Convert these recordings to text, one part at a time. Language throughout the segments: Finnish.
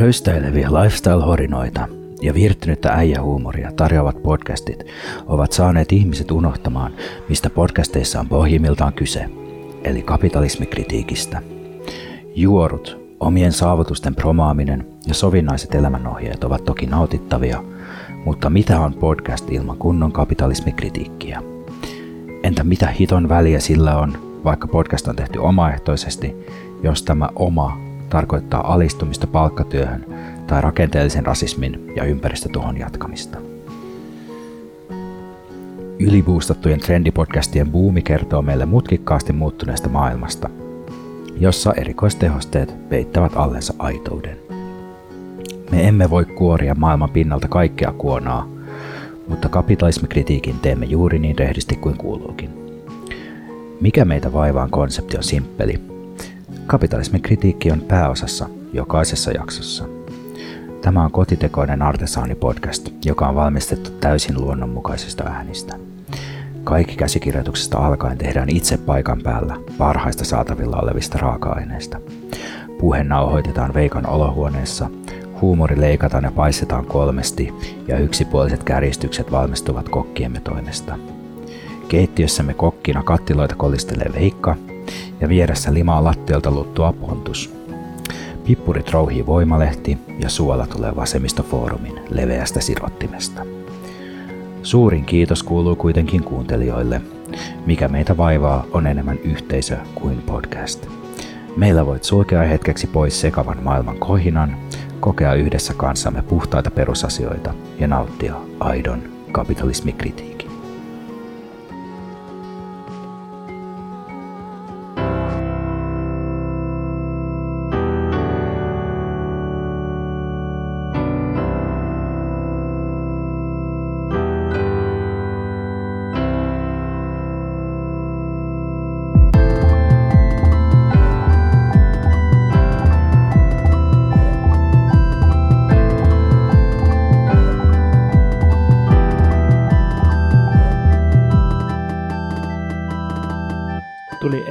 Röystäileviä lifestyle-horinoita ja viirtynyttä äijähuumoria tarjoavat podcastit ovat saaneet ihmiset unohtamaan, mistä podcasteissa on pohjimmiltaan kyse, eli kapitalismikritiikistä. Juorut, omien saavutusten promaaminen ja sovinnaiset elämänohjeet ovat toki nautittavia, mutta mitä on podcast ilman kunnon kapitalismikritiikkiä? Entä mitä hiton väliä sillä on, vaikka podcast on tehty omaehtoisesti, jos tämä oma tarkoittaa alistumista palkkatyöhön tai rakenteellisen rasismin ja ympäristötuhon jatkamista. Ylibuustattujen trendipodcastien buumi kertoo meille mutkikkaasti muuttuneesta maailmasta, jossa erikoistehosteet peittävät allensa aitouden. Me emme voi kuoria maailman pinnalta kaikkea kuonaa, mutta kapitalismikritiikin teemme juuri niin rehdisti kuin kuuluukin. Mikä meitä vaivaan konsepti on simppeli. Kapitalismin kritiikki on pääosassa jokaisessa jaksossa. Tämä on kotitekoinen artesaani-podcast, joka on valmistettu täysin luonnonmukaisista äänistä. Kaikki käsikirjoituksesta alkaen tehdään itse paikan päällä parhaista saatavilla olevista raaka-aineista. Puhe nauhoitetaan Veikan olohuoneessa, huumori leikataan ja paistetaan kolmesti ja yksipuoliset kärjistykset valmistuvat kokkiemme toimesta. Keittiössämme kokkina kattiloita kolistelee Veikka, ja vieressä limaa lattialta luttua Pontus. Pippurit rouhii Voimalehti ja suola tulee Vasemmistofoorumin leveästä sirottimesta. Suurin kiitos kuuluu kuitenkin kuuntelijoille. Mikä meitä vaivaa on enemmän yhteisö kuin podcast. Meillä voit sulkea hetkeksi pois sekavan maailman kohinan, kokea yhdessä kanssamme puhtaita perusasioita ja nauttia aidon kapitalismikritiikin.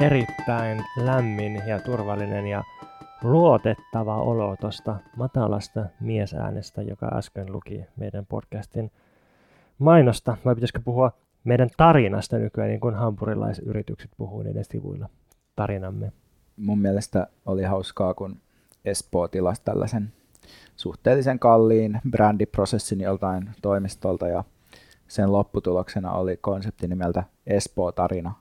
Erittäin lämmin ja turvallinen ja luotettava olo tuosta matalasta miesäänestä, joka äsken luki meidän podcastin mainosta. Vai pitäisikö puhua meidän tarinasta nykyään, niin kuin hampurilaisyritykset puhuu niiden sivuilla, tarinamme? Mun mielestä oli hauskaa, kun Espoo tilasi tällaisen suhteellisen kalliin brändiprosessin joltain toimistolta ja sen lopputuloksena oli konsepti nimeltä Espoo-tarina.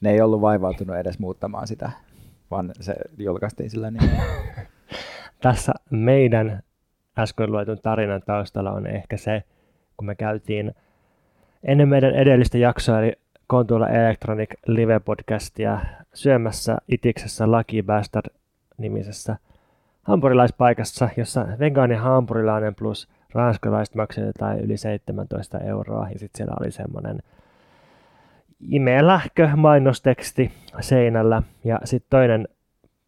Ne ei ollut vaivautunut edes muuttamaan sitä, vaan se julkaistiin sillä nimellä. Tässä meidän äsken luetun tarinan taustalla on ehkä se, kun me käytiin ennen meidän edellistä jaksoa, eli Kontula Electronic Live podcastia syömässä Itiksessä Lucky Bastard-nimisessä hampurilaispaikassa, jossa vegaani hampurilainen plus ranskalaiset maksoivat jotain yli 17 euroa, ja sitten siellä oli semmoinen imelähkö mainosteksti seinällä. Ja sitten toinen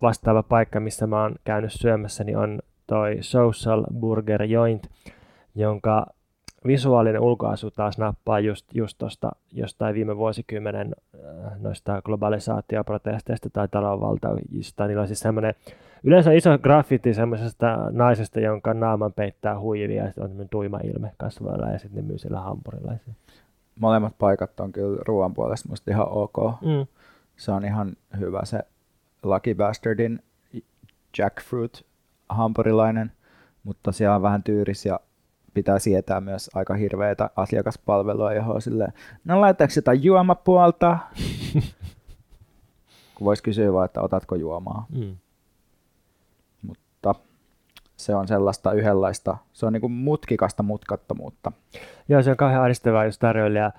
vastaava paikka, missä mä oon käynyt syömässä, niin on toi Social Burger Joint, jonka visuaalinen ulkoasu taas nappaa just tuosta jostain viime vuosikymmenen noista globalisaatioprotesteista tai talonvaltaajista. Niillä on siis semmoinen yleensä iso graffiti semmoisesta naisesta, jonka naaman peittää huivia ja on semmoinen tuima ilme kasvoilla ja sitten ne myy siellä hampurilaisia. Molemmat paikat on kyllä ruoan puolesta musta ihan ok. Mm. Se on ihan hyvä se Lucky Bastardin jackfruit hampurilainen, mutta siellä on vähän tyyris ja pitää sietää myös aika hirveätä asiakaspalvelua, johon silleen, no laitaanko jotain juomapuolta? Kun voisi kysyä vaan, että otatko juomaa. Mm. Mutta se on sellaista yhdenlaista, se on niinku mutkikasta mutkattomuutta. Joo, se on kauhean ahdistavaa, jos tarjoilija,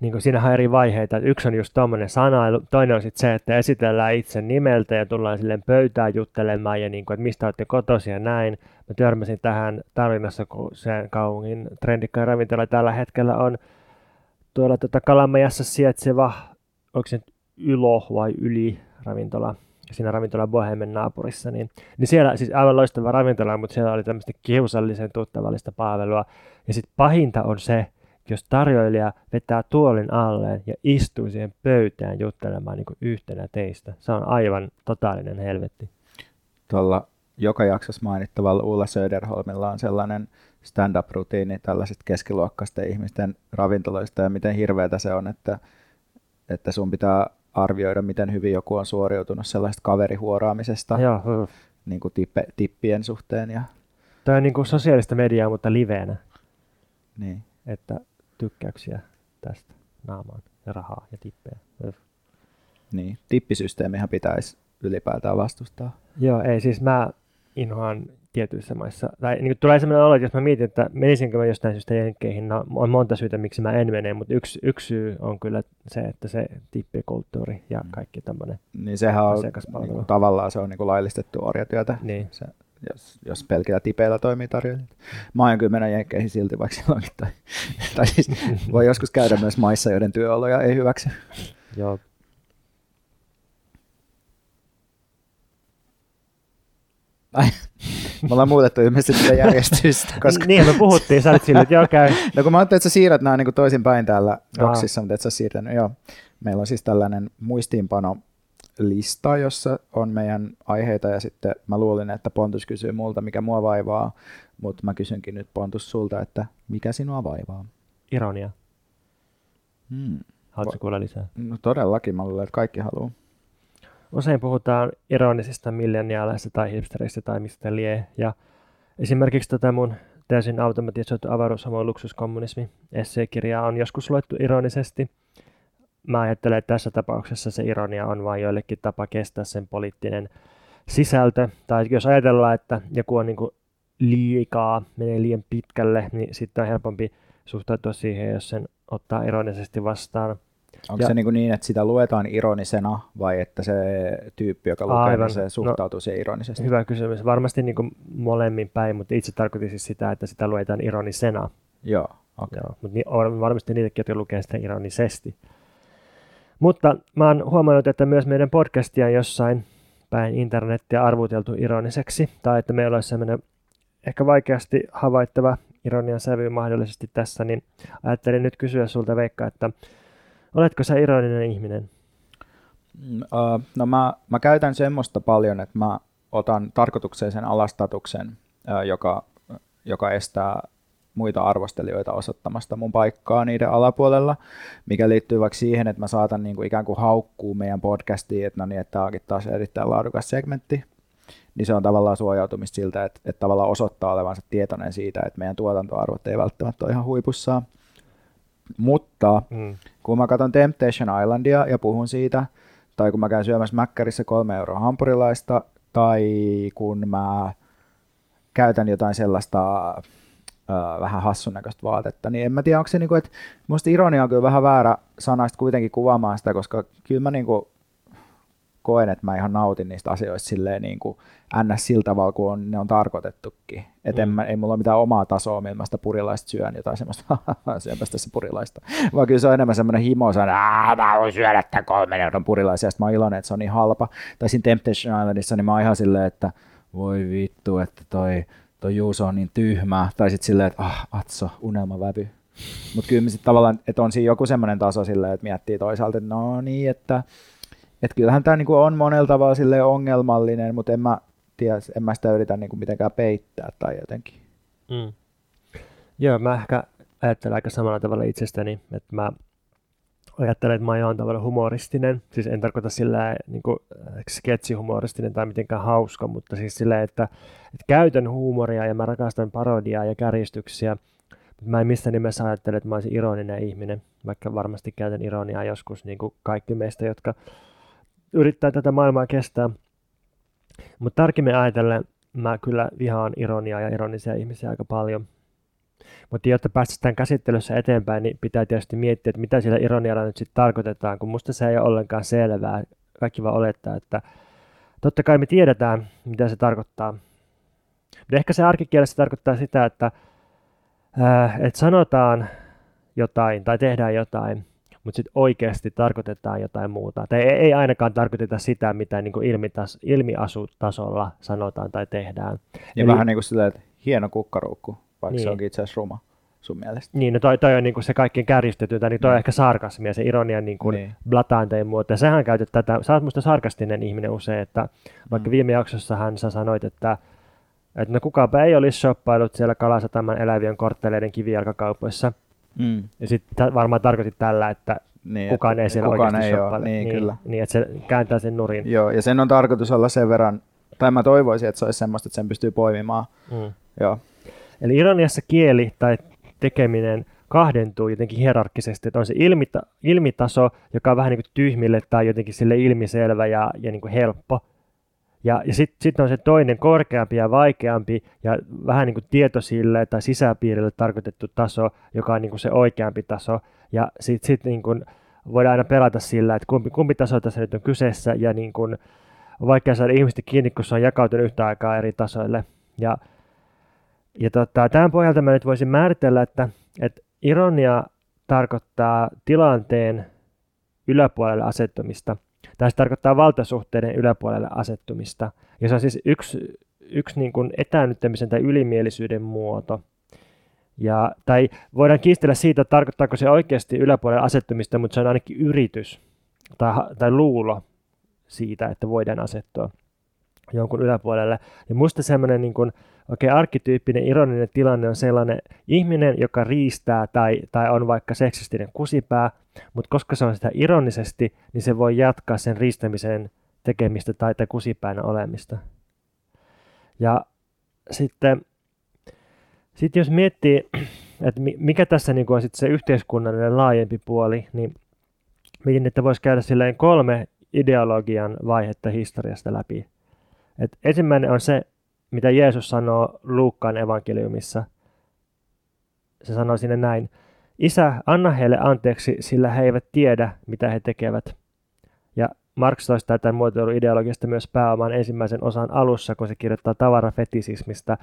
niin kuin siinähän on eri vaiheita. Yksi on just tommoinen sanailu, toinen on sitten se, että esitellään itse nimeltä ja tullaan silleen pöytään juttelemaan ja niin kuin, että mistä olette kotoisin ja näin. Mä törmäsin tähän tarinassa, kun se kaupungin trendikkain ravintola tällä hetkellä on tuolla Kalamejassa sijaitseva, onko se nyt Ylo vai Yli ravintola, siinä ravintola Bohemen naapurissa. Niin siellä siis aivan loistava ravintola, mutta siellä oli tämmöistä kiusallisen tuttavallista palvelua. Ja sitten pahinta on se, jos tarjoilija vetää tuolin alleen ja istuu siihen pöytään juttelemaan niin kuin yhtenä teistä. Se on aivan totaalinen helvetti. Tuolla joka jaksossa mainittavalla Ulla Söderholmilla on sellainen stand-up-rutiini tällaisista keskiluokkaisten ihmisten ravintoloista ja miten hirveätä se on, että sun pitää arvioida, miten hyvin joku on suoriutunut sellaisesta kaverihuoraamisesta niin kuin tippien suhteen. Ja... Tämä on niin kuin sosiaalista mediaa, mutta liveenä. Niin. Että tykkäyksiä tästä naamaan ja rahaa ja tippejä. Niin, tippisysteemihän pitäisi ylipäätään vastustaa. Joo, ei siis mä inhoan tietyissä maissa. Tai niin tulee sellainen olo, että jos mä mietin, että menisinkö mä jostain syystä jenkkeihin, no, on monta syytä, miksi mä en mene, mutta yksi syy on kyllä se, että se tippikulttuuri ja kaikki tämmöinen. Niin sehän on niin tavallaan se on niin laillistettu orjatyötä. Niin. Se, jos pelkillä tipeillä toimii tarjoilijat. Mä aion kyllä mennä jenkkeihin silti, vaikka silloinkin. Tai siis voi joskus käydä myös maissa, joiden työoloja ei hyväksy. Joo. Me ollaan muutettu ilmeisesti sitä järjestystä. Koska... Niin, me puhuttiin, sä olet silleen, että joo käy. No kun mä ajattelin, että sä siirrät nämä niin toisinpäin täällä doksissa, mutta et sä siirtänyt, joo. Meillä on siis tällainen muistiinpanolista, jossa on meidän aiheita ja sitten mä luulin, että Pontus kysyy multa, mikä mua vaivaa, mutta mä kysynkin nyt Pontus sulta, että mikä sinua vaivaa? Ironia. Haluatko kuulla lisää? No todellakin, mä luulen, että kaikki haluaa. Usein puhutaan ironisista milleniaaleista tai hipsteristä tai mistä lie. Ja esimerkiksi tätä mun täysin automatisoitu avaruushomo luksuskommunismi esseekirjaa on joskus luettu ironisesti. Mä ajattelen, että tässä tapauksessa se ironia on vain joillekin tapa kestää sen poliittinen sisältö. Tai jos ajatellaan, että joku on niin kuin liikaa, menee liian pitkälle, niin sitten on helpompi suhtautua siihen, jos sen ottaa ironisesti vastaan. Onko se niin, että sitä luetaan ironisena vai että se tyyppi, joka lukee, se suhtautuu siihen ironisesti? Hyvä kysymys. Varmasti niin kuin molemmin päin, mutta itse tarkoitin siis sitä, että sitä luetaan ironisena. Joo, okei. Okay. Mutta varmasti niitäkin, jotka lukee sitä ironisesti. Mutta mä oon huomannut, että myös meidän podcastia jossain päin internettiä arvuteltu ironiseksi. Tai että meillä olisi sellainen ehkä vaikeasti havaittava ironian sävy mahdollisesti tässä. Niin ajattelin nyt kysyä sulta, Veikka, että... Oletko sä ironinen ihminen? No mä käytän semmoista paljon, että mä otan tarkoituksellisen alastatuksen, joka estää muita arvostelijoita osoittamasta mun paikkaa niiden alapuolella, mikä liittyy vaikka siihen, että mä saatan niinku ikään kuin haukkuu meidän podcastiin, että no niin, että tämä onkin taas erittäin laadukas segmentti. Niin se on tavallaan suojautumista siltä, että tavallaan osoittaa olevansa tietoinen siitä, että meidän tuotantoarvot ei välttämättä ole ihan huipussaan. Mutta kun mä katson Temptation Islandia ja puhun siitä, tai kun mä käyn syömässä Mäkkärissä 3 € hampurilaista, tai kun mä käytän jotain sellaista vähän hassun näköistä vaatetta, niin en mä tiedä, onko se, että musta ironia on kyllä vähän väärä sanasta kuitenkin kuvaamaan sitä, koska kyllä mä niinku koen, että mä ihan nautin niistä asioista silleen niin kuin ns. Sillä tavalla, kun ne on tarkoitettukin. Että ei mulla ole mitään omaa tasoa, millä mä sitä purilaista syön, jotain semmoista, syöpäs tässä purilaista. Vaan kyllä se on enemmän semmoinen himo, se on, mä haluan syödä tämän 3 euron purilaisia, ja sitten mä oon iloinen, että se on niin halpa. Tai siinä Temptation Islandissa, niin mä oon ihan silleen, että voi vittu, että toi Juuso on niin tyhmä. Tai sitten silleen, että atso, unelmavävy. Mutta kyllä sitten tavallaan, että on siinä joku semmoinen taso silleen, että miettii toisaalta, että no niin, että... Että kyllähän tämä niinku on monella tavalla silleen ongelmallinen, mutta en mä sitä yritä niinku mitenkään peittää tai jotenkin. Joo, mä ehkä ajattelen aika samalla tavalla itsestäni, että mä ajattelen, että mä oon jollain tavalla humoristinen. Siis en tarkoita sillä niinku sketsihumoristinen tai mitenkään hauska, mutta siis sillä, että käytän huumoria ja mä rakastan parodiaa ja kärjistyksiä. Mä en missään nimessä ajattele, että mä olisin ironinen ihminen, vaikka varmasti käytän ironiaa joskus, niin kuin kaikki meistä, jotka yrittää tätä maailmaa kestää. Mutta tarkemmin ajatellen, mä kyllä vihaan ironiaa ja ironisia ihmisiä aika paljon. Mutta jotta päästään käsittelyssä eteenpäin, niin pitää tietysti miettiä, että mitä sillä ironialla nyt sitten tarkoitetaan, kun musta se ei ole ollenkaan selvää. Kaikki vaan olettaa, että totta kai me tiedetään, mitä se tarkoittaa. Mutta ehkä se arkikielessä tarkoittaa sitä, että sanotaan jotain tai tehdään jotain, mutta sitten oikeasti tarkoitetaan jotain muuta. Tai ei ainakaan tarkoiteta sitä, mitä niinku ilmiasutasolla sanotaan tai tehdään. Ja eli, vähän niin kuin silleen, että hieno kukkaruukku, vaikka niin. Se onkin itse asiassa ruma. sun mielestä. Niin, no toi on niin kuin se kaikkein kärjistetyntä, niin toi on ehkä sarkasmia, se ironian niin kuin blatanteen muoto. Ja sähän käytät tätä, sä oot musta sarkastinen ihminen usein, että vaikka viime jaksossahan sä sanoit, että no kukaanpä ei olisi shoppailut siellä Kalasataman elävien kortteleiden kivijalkakaupoissa. Mm. Ja sitten varmaan tarkoitit tällä, että niin, kukaan ei siellä kukaan oikeasti shoppaile. Niin, kyllä. Niin, että se kääntää sen nurin. Joo, ja sen on tarkoitus olla sen verran, tai mä toivoisin, että se olisi semmoista, että sen pystyy poimimaan. Mm. Joo. Eli ironiassa kieli tai tekeminen kahdentuu jotenkin hierarkkisesti, että on se ilmitaso, joka on vähän niin kuin tyhmille tai jotenkin sille ilmiselvä ja niin kuin helppo. Ja sit on se toinen korkeampi ja vaikeampi ja vähän niin kuin tietoisille tai sisäpiirille tarkoitettu taso, joka on niin kuin se oikeampi taso. Ja sit niin kuin voidaan aina pelata sillä, että kumpi taso tässä nyt on kyseessä ja niin kuin on vaikea saada ihmistä kiinni, kun se on jakautunut yhtä aikaa eri tasoille. Ja tämän pohjalta mä nyt voisin määritellä, että ironia tarkoittaa tilanteen yläpuolelle asettumista. Tai se tarkoittaa valtasuhteiden yläpuolelle asettumista. Ja se on siis yksi niin kuin etäännyttämisen tai ylimielisyyden muoto. Ja, tai voidaan kiistellä siitä, tarkoittaako se oikeasti yläpuolelle asettumista, mutta se on ainakin yritys tai luulo siitä, että voidaan asettua jonkun yläpuolelle. Ja musta semmoinen niin kuin oikein arkkityyppinen ironinen tilanne on sellainen ihminen, joka riistää tai on vaikka seksistinen kusipää, mutta koska se on sitä ironisesti, niin se voi jatkaa sen riistämisen tekemistä tai kusipäänä olemista. Ja sitten jos miettii, että mikä tässä niin kuin on sitten se yhteiskunnallinen laajempi puoli, niin mietin, että voisi käydä silleen 3 ideologian vaihetta historiasta läpi. Et ensimmäinen on se, mitä Jeesus sanoo Luukkaan evankeliumissa. Se sanoo sinne näin: Isä, anna heille anteeksi, sillä he eivät tiedä, mitä he tekevät. Ja Marx toistaa tämän muotoilun ideologiasta myös pääoman ensimmäisen osan alussa, kun se kirjoittaa tavarafetisismista.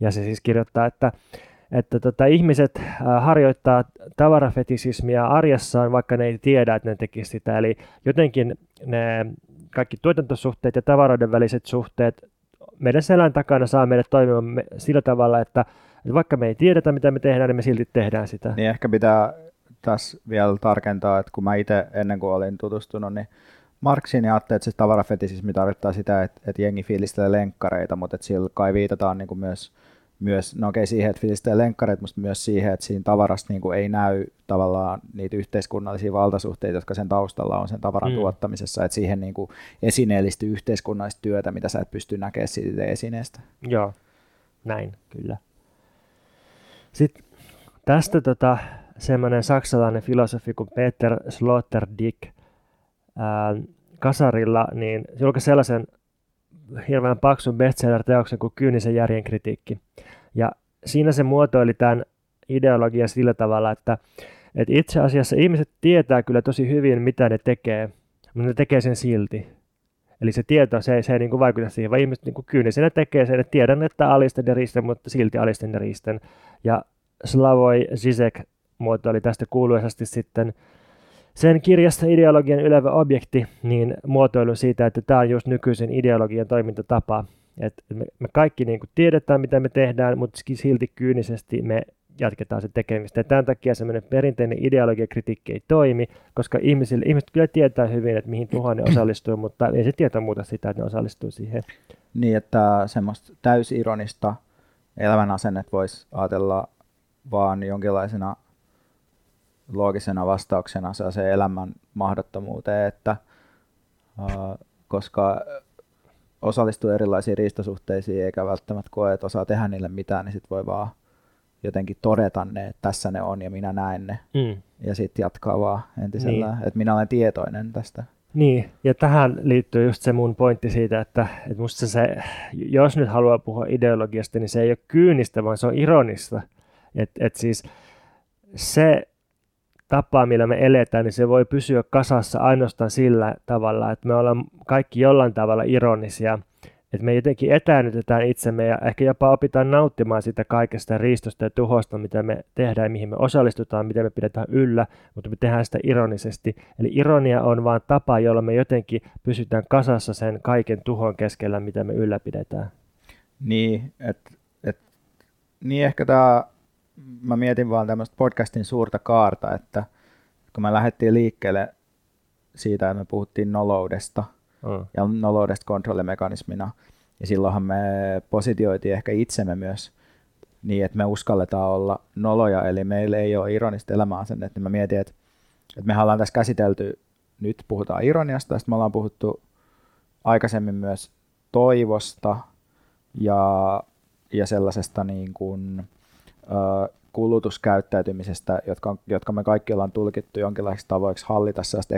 Ja se siis kirjoittaa, että ihmiset harjoittaa tavarafetisismia arjessaan, vaikka ne ei tiedä, että ne tekisivät sitä. Eli jotenkin ne kaikki tuotantosuhteet ja tavaroiden väliset suhteet meidän selän takana saa meidät toimimaan sillä tavalla, että vaikka me ei tiedetä, mitä me tehdään, niin me silti tehdään sitä. Niin ehkä pitää tässä vielä tarkentaa, että kun mä itse ennen kuin olin tutustunut, niin Marxin ja ajattelin, että se tavarafetisismi tarkoittaa sitä, että jengi fiilistelee lenkkareita, mutta että sillä kai viitataan niin kuin myös no okei, siihen, että fiilistelee lenkkareita, mutta myös siihen, että siinä tavarasta niin kuin ei näy tavallaan niitä yhteiskunnallisia valtasuhteita, jotka sen taustalla on sen tavaran tuottamisessa, että siihen niin kuin esineellistyy yhteiskunnallista työtä, mitä sä et pysty näkemään siitä esineestä. Joo, näin kyllä. Sitten tästä semmoinen saksalainen filosofi kuin Peter Sloterdijk kasarilla, niin se julkaisi sellaisen hirveän paksun bestseller-teoksen kuin Kyynisen järjen kritiikki. Ja siinä se muotoili tämän ideologian sillä tavalla, että itse asiassa ihmiset tietää kyllä tosi hyvin, mitä ne tekee, mutta ne tekee sen silti. Eli se tieto, se ei niin kuin vaikuta siihen, vaan ihmiset niin kuin kyynisenä tekee sen, että tiedän, että alistan ja ristän, mutta silti alistan ja ristän. Ja Slavoj Žižek muotoili tästä kuuluisasti sitten sen kirjassa Ideologian ylevä objekti, niin muotoilu siitä, että tämä on just nykyisen ideologian toimintatapa. Että me kaikki niin kuin tiedetään, mitä me tehdään, mutta silti kyynisesti me jatketaan sen tekemistä. Ja tämän takia semmoinen perinteinen ideologiakritiikki ei toimi, koska ihmiset kyllä tietää hyvin, että mihin tuhoon ne osallistuu, mutta ei se tieto muuta sitä, että ne osallistuu siihen. Niin, että semmoista täysironista elämänasennet voisi ajatella vaan jonkinlaisena loogisena vastauksena se elämän mahdottomuuteen, että koska osallistuu erilaisiin riistosuhteisiin eikä välttämättä koe, että osaa tehdä niille mitään, niin sit voi vaan jotenkin todeta ne, että tässä ne on ja minä näen ne. Ja sitten jatkaa vaan entisellään, niin, että minä olen tietoinen tästä. Niin, ja tähän liittyy just se mun pointti siitä, että musta se, jos nyt haluaa puhua ideologiasta, niin se ei ole kyynistä, vaan se on ironista. Et siis se tapa, millä me eletään, niin se voi pysyä kasassa ainoastaan sillä tavalla, että me ollaan kaikki jollain tavalla ironisia. Että me jotenkin etäännytetään itsemme ja ehkä jopa opitaan nauttimaan sitä kaikesta riistosta ja tuhosta, mitä me tehdään, mihin me osallistutaan, mitä me pidetään yllä, mutta me tehdään sitä ironisesti. Eli ironia on vaan tapa, jolla me jotenkin pysytään kasassa sen kaiken tuhon keskellä, mitä me ylläpidetään. Niin, ehkä tämä mä mietin vaan tämmöistä podcastin suurta kaarta, että kun me lähdettiin liikkeelle siitä, että me puhuttiin noloudesta ja noloudesta kontrollimekanismina, ja silloinhan me positioitiin ehkä itsemme myös niin, että me uskalletaan olla noloja, eli meillä ei ole ironista elämäasennetta. Mä mietin, että mehän ollaan tässä käsitelty, nyt puhutaan ironiasta, sitten me ollaan puhuttu aikaisemmin myös toivosta ja sellaisesta niin kuin, kulutuskäyttäytymisestä, jotka me kaikki ollaan tulkittu jonkinlaisiksi tavoiksi hallita sellaista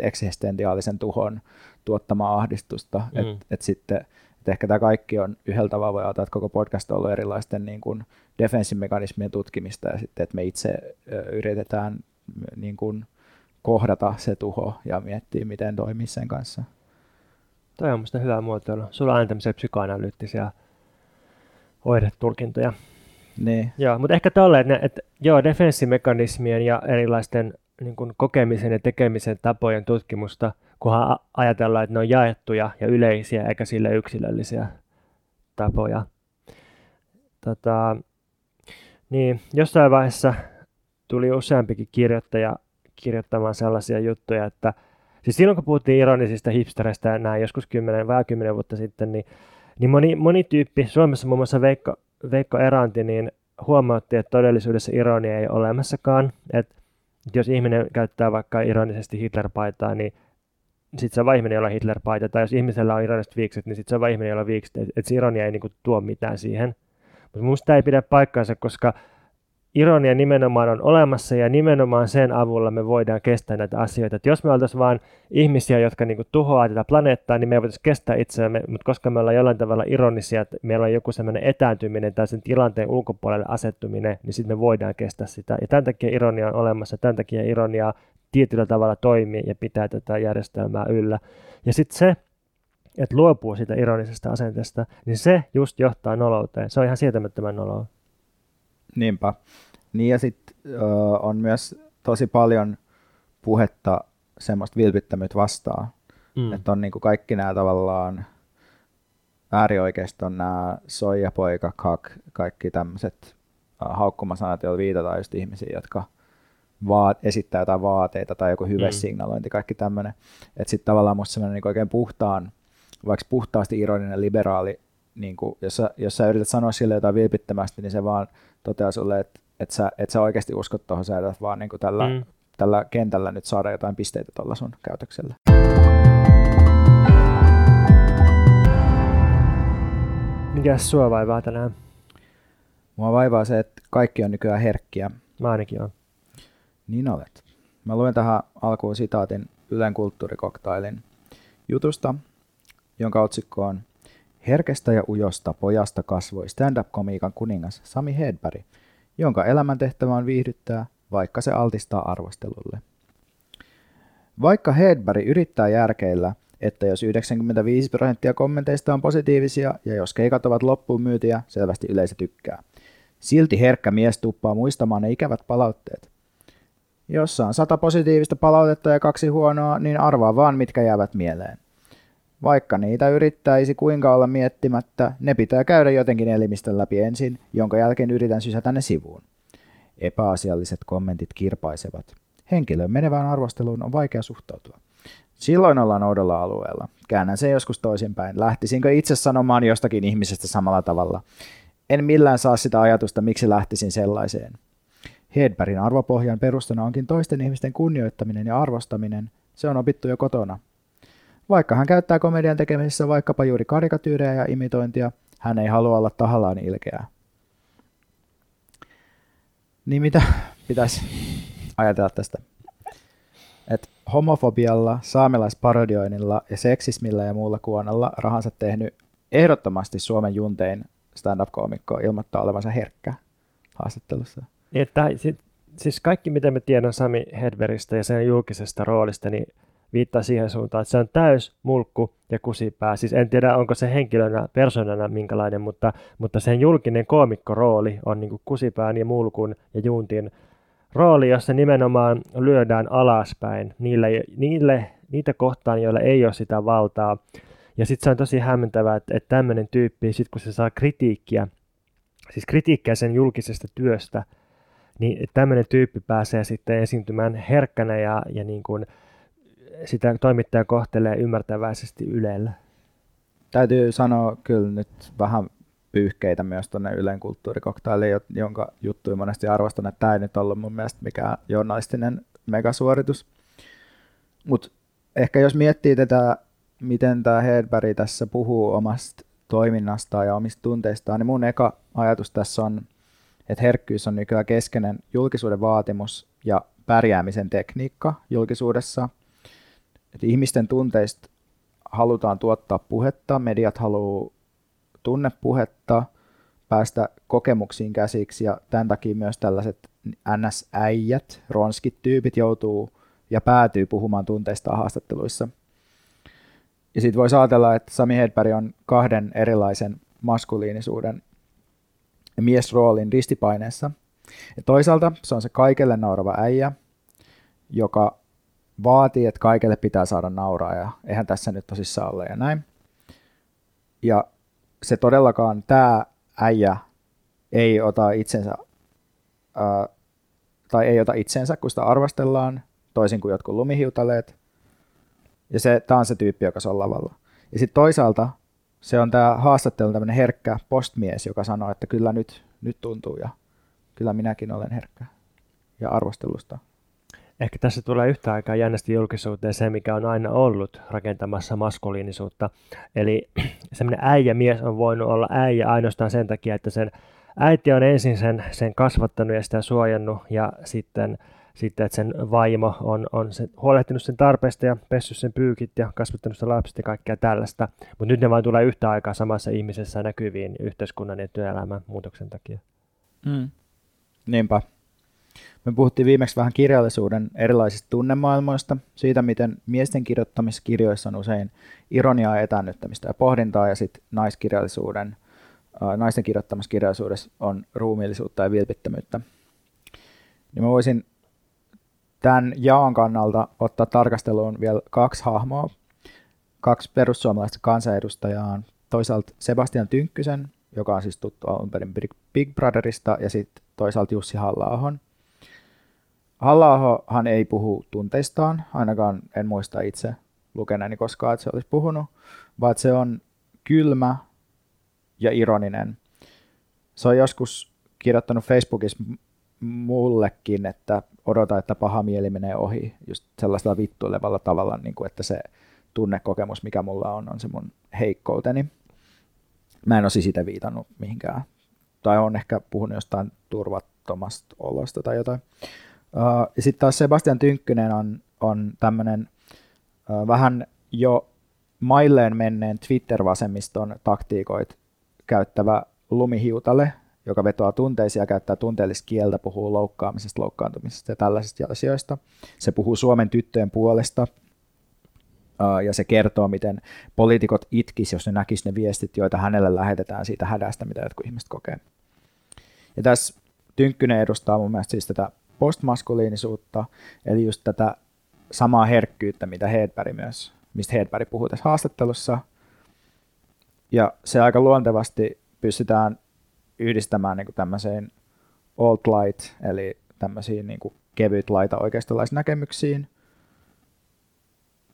eksistentiaalisen tuhon tuottamaa ahdistusta. Että ehkä tämä kaikki on yhdellä tavalla, voi ajatella, että koko podcast on ollut erilaisten niin kuin defenssimekanismien tutkimista ja sitten, että me itse yritetään niin kuin kohdata se tuho ja miettiä, miten toimii sen kanssa. Toi on musta hyvä muotoilu. Sulla on aina tämmöisiä psykoanalyyttisiä oiretulkintoja. Niin. Joo, mutta ehkä tolleen, että joo, defenssimekanismien ja erilaisten niin kuin kokemisen ja tekemisen tapojen tutkimusta, kunhan ajatellaan, että ne on jaettuja ja yleisiä eikä sille yksilöllisiä tapoja. Niin, jossain vaiheessa tuli useampikin kirjoittaja kirjoittamaan sellaisia juttuja, että siis silloin kun puhuttiin ironisista hipstereistä näin joskus 10 vuotta sitten, niin moni tyyppi, Suomessa muun muassa Veikka Eranti, niin huomautti, että todellisuudessa ironia ei ole olemassakaan. Että jos ihminen käyttää vaikka ironisesti Hitler-paitaa, niin sitten se on vain ihminen, jolla on Hitler-paita. Tai jos ihmisellä on ironiset viikset, niin sitten se on vain ihminen, jolla on viikset. Että ironia ei niinku tuo mitään siihen. Mutta minusta ei pidä paikkaansa, koska ironia nimenomaan on olemassa ja nimenomaan sen avulla me voidaan kestää näitä asioita. Et jos me oltaisiin vain ihmisiä, jotka niinku tuhoaa tätä planeettaa, niin me ei voitaisiin kestää itseämme, mutta koska me ollaan jollain tavalla ironisia, että meillä on joku sellainen etääntyminen tai sen tilanteen ulkopuolelle asettuminen, niin sitten me voidaan kestää sitä. Ja tämän takia ironia on olemassa, tämän takia ironia tietyllä tavalla toimii ja pitää tätä järjestelmää yllä. Ja sitten se, että luopuu siitä ironisesta asenteesta, niin se just johtaa nolouteen. Se on ihan sietämättömän noloa. Niinpä. Niin ja sitten on myös tosi paljon puhetta semmoista vilpittömyyttä vastaan. Että on niinku kaikki nämä tavallaan äärioikeiston nämä soijapoika, kak, kaikki tämmöiset haukkumasanat, joilla viitataan just ihmisiä, jotka esittää jotain vaateita tai joku hyvesignalointi, kaikki tämmöinen. Että sitten tavallaan musta semmoinen niinku oikein puhtaasti ironinen liberaali, niin kuin, jos sä yrität sanoa sille jotain vilpittömästi, niin se vaan toteaa sulle, että et sä oikeasti usko tuohon, sä edät vaan niin kuin tällä kentällä nyt saada jotain pisteitä tuolla sun käytöksellä. Mikäs sua vaivaa tänään? Mua vaivaa se, että kaikki on nykyään herkkiä. Mä ainakin on. Niin olet. Mä luen tähän alkuun sitaatin Ylen kulttuurikoktailin jutusta, jonka otsikko on "Herkestä ja ujosta pojasta kasvoi stand-up-komiikan kuningas Sami Hedberg, jonka elämäntehtävä on viihdyttää, vaikka se altistaa arvostelulle." Vaikka Hedberg yrittää järkeillä, että jos 95% kommenteista on positiivisia ja jos keikat ovat loppuun myytiä, selvästi yleisö tykkää. Silti herkkä mies tuppaa muistamaan ne ikävät palautteet. Jos on 100 positiivista palautetta ja 2 huonoa, niin arvaa vaan mitkä jäävät mieleen. Vaikka niitä yrittäisi kuinka olla miettimättä, ne pitää käydä jotenkin elimistön läpi ensin, jonka jälkeen yritän sysätä ne sivuun. Epäasialliset kommentit kirpaisevat. Henkilön menevään arvosteluun on vaikea suhtautua. Silloin ollaan oudolla alueella. Käännän sen joskus toisinpäin. Lähtisinkö itse sanomaan jostakin ihmisestä samalla tavalla? En millään saa sitä ajatusta, miksi lähtisin sellaiseen. Hedbergin arvopohjan perustana onkin toisten ihmisten kunnioittaminen ja arvostaminen. Se on opittu jo kotona. Vaikka hän käyttää komedian tekemisessä vaikkapa juuri karikatyyrejä ja imitointia, hän ei halua olla tahallaan ilkeää. Niin mitä pitäisi ajatella tästä? Et homofobialla, saamelaisparodioinnilla ja seksismillä ja muulla kuonalla rahansa tehnyt ehdottomasti Suomen juntein stand-up-koomikko ilmoittaa olevansa herkkä haastattelussa. Siis kaikki mitä me tiedän Sami Hedbergistä ja sen julkisesta roolista, niin viittaa siihen suuntaan, että se on täys mulkku ja kusipää. Siis en tiedä, onko se henkilönä, persoonana minkälainen, mutta sen julkinen koomikkorooli on niin kuin kusipään ja mulkun ja juntin rooli, jossa nimenomaan lyödään alaspäin niitä kohtaan, joilla ei ole sitä valtaa. Ja sitten se on tosi hämmentävää, että tämmöinen tyyppi, sit kun se saa kritiikkiä, siis kritiikkiä sen julkisesta työstä, niin tämmöinen tyyppi pääsee sitten esiintymään herkkänä ja niin kuin sitä toimittaja kohtelee ymmärtäväisesti Ylellä. Täytyy sanoa kyllä nyt vähän pyyhkeitä myös tuonne Ylen kulttuurikoktailiin, jonka juttuja monesti arvostan, että tämä ei nyt ollut mun mielestä mikään journalistinen megasuoritus. Mutta ehkä jos miettii tätä, miten tämä Hedberg tässä puhuu omasta toiminnastaan ja omista tunteistaan, niin mun eka ajatus tässä on, että herkkyys on nykyään keskeinen julkisuuden vaatimus ja pärjäämisen tekniikka julkisuudessa. Et ihmisten tunteista halutaan tuottaa puhetta, mediat haluaa tunnepuhetta, päästä kokemuksiin käsiksi ja tämän takia myös tällaiset NS-äijät, ronskit tyypit joutuu ja päätyy puhumaan tunteista haastatteluissa. Ja sitten voisi ajatella, että Sami Hedberg on kahden erilaisen maskuliinisuuden ja miesroolin ristipaineessa. Ja toisaalta se on se kaikelle naurava äijä, joka vaatii, että kaikelle pitää saada nauraa ja eihän tässä nyt tosissaan ole ja näin. Ja se todellakaan, tämä äijä ei ota itsensä, kun sitä arvostellaan, toisin kuin jotkut lumihiutaleet. Ja tämä on se tyyppi, joka se on lavalla. Ja sitten toisaalta se on tämä haastattelu tämmöinen herkkä postmies, joka sanoo, että kyllä nyt tuntuu ja kyllä minäkin olen herkkä ja arvostelusta. Ehkä tässä tulee yhtä aikaa jännästi julkisuuteen se, mikä on aina ollut rakentamassa maskuliinisuutta. Eli semmoinen äijämies on voinut olla äijä ainoastaan sen takia, että sen äiti on ensin sen kasvattanut ja sitä suojannut ja sitten että sen vaimo on sen huolehtinut sen tarpeesta ja pessyt sen pyykit ja kasvattanut sitä lapsista ja kaikkea tällaista. Mutta nyt ne vain tulee yhtä aikaa samassa ihmisessä näkyviin yhteiskunnan ja työelämän muutoksen takia. Mm. Niinpä. Me puhuttiin viimeksi vähän kirjallisuuden erilaisista tunnemaailmoista, siitä miten miesten kirjoittamiskirjoissa on usein ironiaa, etäännyttämistä ja pohdintaa, ja sitten naisten kirjoittamassa kirjallisuudessa on ruumiillisuutta ja vilpittömyyttä. Niin mä voisin tämän jaon kannalta ottaa tarkasteluun vielä kaksi hahmoa, kaksi perussuomalaista kansanedustajaa, toisaalta Sebastian Tynkkösen, joka on siis tuttu alun perin Big Brotherista, ja sitten toisaalta Jussi Halla-ahon. Halla-ahohan ei puhu tunteistaan, ainakaan en muista itse lukeneeni koskaan, että se olisi puhunut, vaan se on kylmä ja ironinen. Se on joskus kirjoittanut Facebookissa mullekin, että odota, että paha mieli menee ohi, just sellaisella vittuilevalla tavalla, niin kuin että se tunnekokemus, mikä mulla on se mun heikkouteni. Mä en ole sitä viitannut mihinkään. Tai on ehkä puhunut jostain turvattomasta olosta tai jotain. Ja sitten taas Sebastian Tynkkönen on tämmöinen vähän jo mailleen menneen Twitter-vasemmiston taktiikoit käyttävä lumihiutale, joka vetoaa tunteisia, käyttää tunteellista kieltä, puhuu loukkaamisesta, loukkaantumisesta ja tällaisista asioista. Se puhuu Suomen tyttöjen puolesta ja se kertoo, miten poliitikot itkis, jos ne näkis ne viestit, joita hänelle lähetetään siitä hädästä, mitä jotkut ihmiset kokee. Ja tässä Tynkkönen edustaa mun mielestä siis tätä postmaskuliinisuutta, eli just tätä samaa herkkyyttä, mistä Hedberg puhuu tässä haastattelussa. Ja se aika luontevasti pystytään yhdistämään niin kuin tämmöiseen alt-light, eli tämmöisiin niin kuin kevyt laita oikeistolaisnäkemyksiin.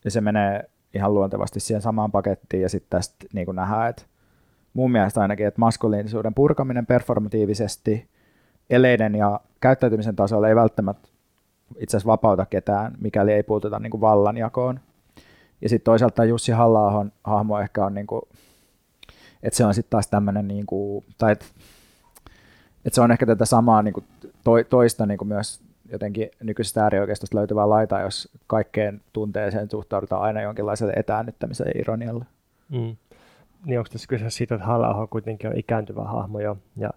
Ja se menee ihan luontevasti siihen samaan pakettiin, ja sitten tästä niin kuin nähdään, että mun mielestä ainakin, että maskuliinisuuden purkaminen performatiivisesti eleiden ja käyttäytymisen tasolla ei välttämättä itse asiassa vapauta ketään, mikäli ei puututa niin kuin vallanjakoon. Ja sitten toisaalta Jussi Halla-ahon hahmo ehkä on, niin kuin, että se on sitten taas tämmöinen, niin kuin, tai että se on ehkä tätä samaa niin kuin toista niin kuin myös jotenkin nykyisestä äärioikeistosta löytyvää laitaa, jos kaikkeen tunteeseen suhtaudutaan aina jonkinlaiselle etäännyttämiselle ja ironialle. Mm. Niin onko tässä kyseessä siitä, että Halla-aho kuitenkin on ikääntyvä hahmo jo, ja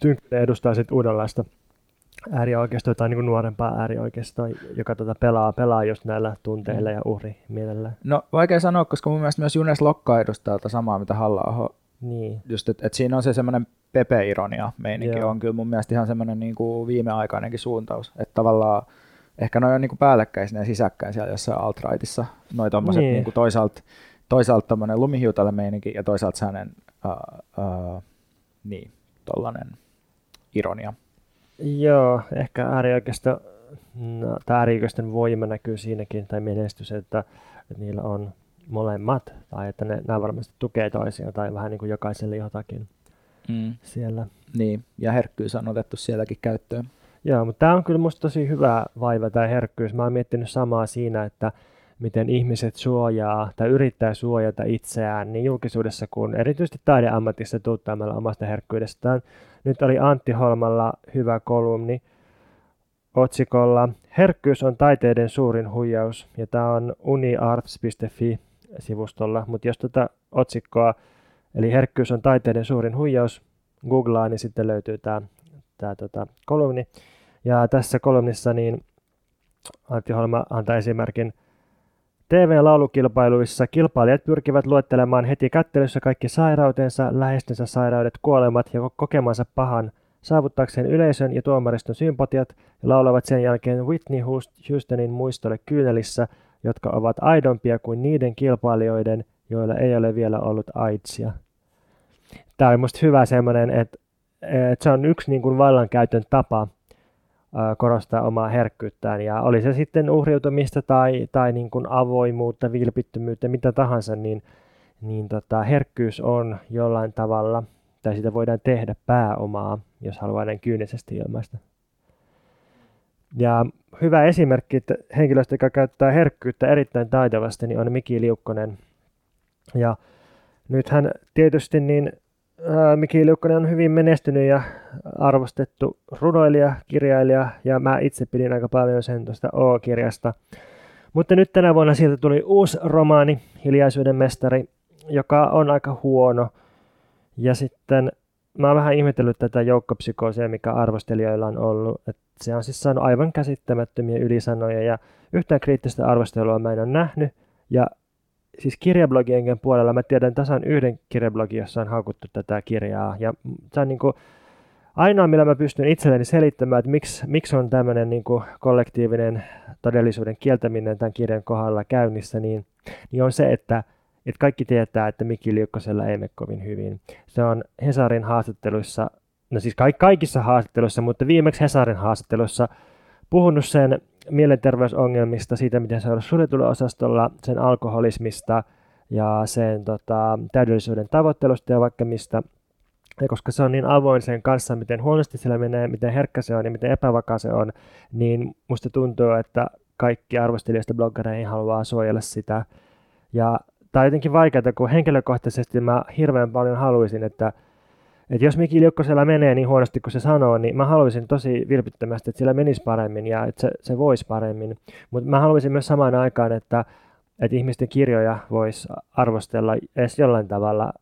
Tynkkönen edustaa sitten uudenlaista äärioikeistoa tai niin nuorempaa äärioikeistoa, joka pelaa just näillä tunteilla ja mielellä. No vaikea sanoa, koska mun mielestä myös Junes Lokka edustaa samaa, mitä Halla-aho. Niin. Just, että siinä on se semmoinen pepe-ironia-meininki, on kyllä mun mielestä ihan semmoinen niin kuin viimeaikainenkin suuntaus. Että tavallaan ehkä noi on niin kuin päällekkäisinä ja sisäkkäin siellä jossain alt-rightissa. Noi tommoset niin. Niin kuin toisaalta tämmöinen lumihiutale-meininki ja toisaalta hänen niin, tollainen ironia. Joo, ehkä äärioikeiston, no, äärioikeiston voima näkyy siinäkin, tai menestys, että niillä on molemmat, tai että nämä varmasti tukee toisiaan, tai vähän niin kuin jokaiselle jotakin siellä. Niin, ja herkkyys on otettu sielläkin käyttöön. Joo, mutta tämä on kyllä musta tosi hyvä vaiva, tämä herkkyys. Mä oon miettinyt samaa siinä, että miten ihmiset suojaa tai yrittää suojata itseään niin julkisuudessa kuin erityisesti taideammatissa tuuttaamalla omasta herkkyydestään. Nyt oli Antti Holmalla hyvä kolumni otsikolla "Herkkyys on taiteiden suurin huijaus", ja tämä on uniarts.fi-sivustolla, mutta jos tätä otsikkoa, eli "Herkkyys on taiteiden suurin huijaus", googlaa, niin sitten löytyy tämä kolumni. Ja tässä kolumnissa niin Antti Holma antaa esimerkin: TV-laulukilpailuissa kilpailijat pyrkivät luettelemaan heti kättelyssä kaikki sairautensa, läheistensä sairaudet, kuolemat ja kokemansa pahan, saavuttaakseen yleisön ja tuomariston sympatiat, ja laulavat sen jälkeen Whitney Houstonin muistolle kyynelissä, jotka ovat aidompia kuin niiden kilpailijoiden, joilla ei ole vielä ollut AIDSia. Tämä on musta hyvä semmoinen, että se on yksi niin kuin vallankäytön tapa korostaa omaa herkkyyttään, ja oli se sitten uhriutumista tai niin kuin avoimuutta, vilpittömyyttä, mitä tahansa, niin herkkyys on jollain tavalla, tai sitä voidaan tehdä pääomaa, jos haluaa näin kyynisesti ilmaista. Ja hyvä esimerkki että henkilöstä, joka käyttää herkkyyttä erittäin taitavasti, niin on Miki Liukkonen. Ja nythän tietysti niin Miki Liukkonen on hyvin menestynyt ja arvostettu runoilija, kirjailija, ja mä itse pidin aika paljon sen tuosta O-kirjasta. Mutta nyt tänä vuonna sieltä tuli uusi romaani, Hiljaisuuden mestari, joka on aika huono. Ja sitten mä oon vähän ihmetellyt tätä joukkopsykoosia, mikä arvostelijoilla on ollut. Et se on siis saanut aivan käsittämättömiä ylisanoja, ja yhtään kriittistä arvostelua mä en ole nähnyt. Ja siis kirjablogienkin puolella mä tiedän tasan yhden kirjablogin, jossa on haukuttu tätä kirjaa. Ja se on niin kuin ainoa, millä mä pystyn itselleni selittämään, että miksi on tämmöinen niin kuin kollektiivinen todellisuuden kieltäminen tämän kirjan kohdalla käynnissä, niin on se, että kaikki tietää, että Miki Liukkosella ei mene kovin hyvin. Se on Hesarin haastatteluissa, no siis kaikissa haastatteluissa, mutta viimeksi Hesarin haastattelussa puhunut sen mielenterveysongelmista, siitä miten se on ollut suljetulla osastolla, sen alkoholismista ja sen täydellisyyden tavoittelusta ja vaikka mistä. Ja koska se on niin avoin sen kanssa, miten huonosti sillä menee, miten herkkä se on ja miten epävakaa se on, niin musta tuntuu, että kaikki arvostelijoista bloggareihin haluaa suojella sitä. Ja tämä on jotenkin vaikeaa, kun henkilökohtaisesti mä hirveän paljon haluaisin, että jos Miki Liukkosella menee niin huonosti kuin se sanoo, niin mä haluaisin tosi vilpittömästi, että sillä menisi paremmin ja että se voisi paremmin. Mutta mä haluaisin myös samaan aikaan, että ihmisten kirjoja voisi arvostella edes jollain tavalla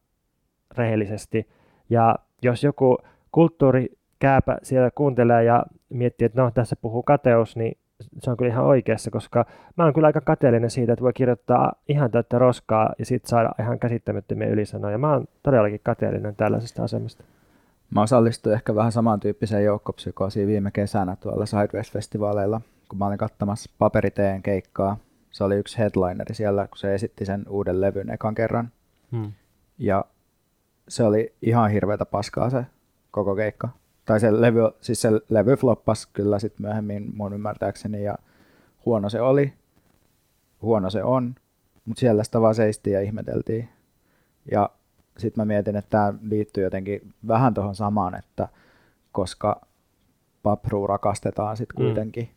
rehellisesti. Ja jos joku kulttuurikääpä siellä kuuntelee ja miettii, että no tässä puhuu kateus, niin se on kyllä ihan oikeassa, koska mä oon kyllä aika kateellinen siitä, että voi kirjoittaa ihan täyttä roskaa ja sitten saada ihan käsittämättömiä ylisanoja. Mä oon todellakin kateellinen tällaisesta asemasta. Mä osallistuin ehkä vähän samantyyppiseen joukkopsykoosiin viime kesänä tuolla Southwest-festivaaleilla, kun mä olin kattamassa Paperiteen keikkaa. Se oli yksi headlineri siellä, kun se esitti sen uuden levyn ekan kerran. Ja se oli ihan hirveätä paskaa se koko keikka. Tai se levy floppasi kyllä sitten myöhemmin mun ymmärtääkseni, ja huono se oli, huono se on, mutta siellä sitä vaan seistiin ja ihmeteltiin. Ja sitten mä mietin, että tämä liittyy jotenkin vähän tuohon samaan, että koska Papruu rakastetaan sitten kuitenkin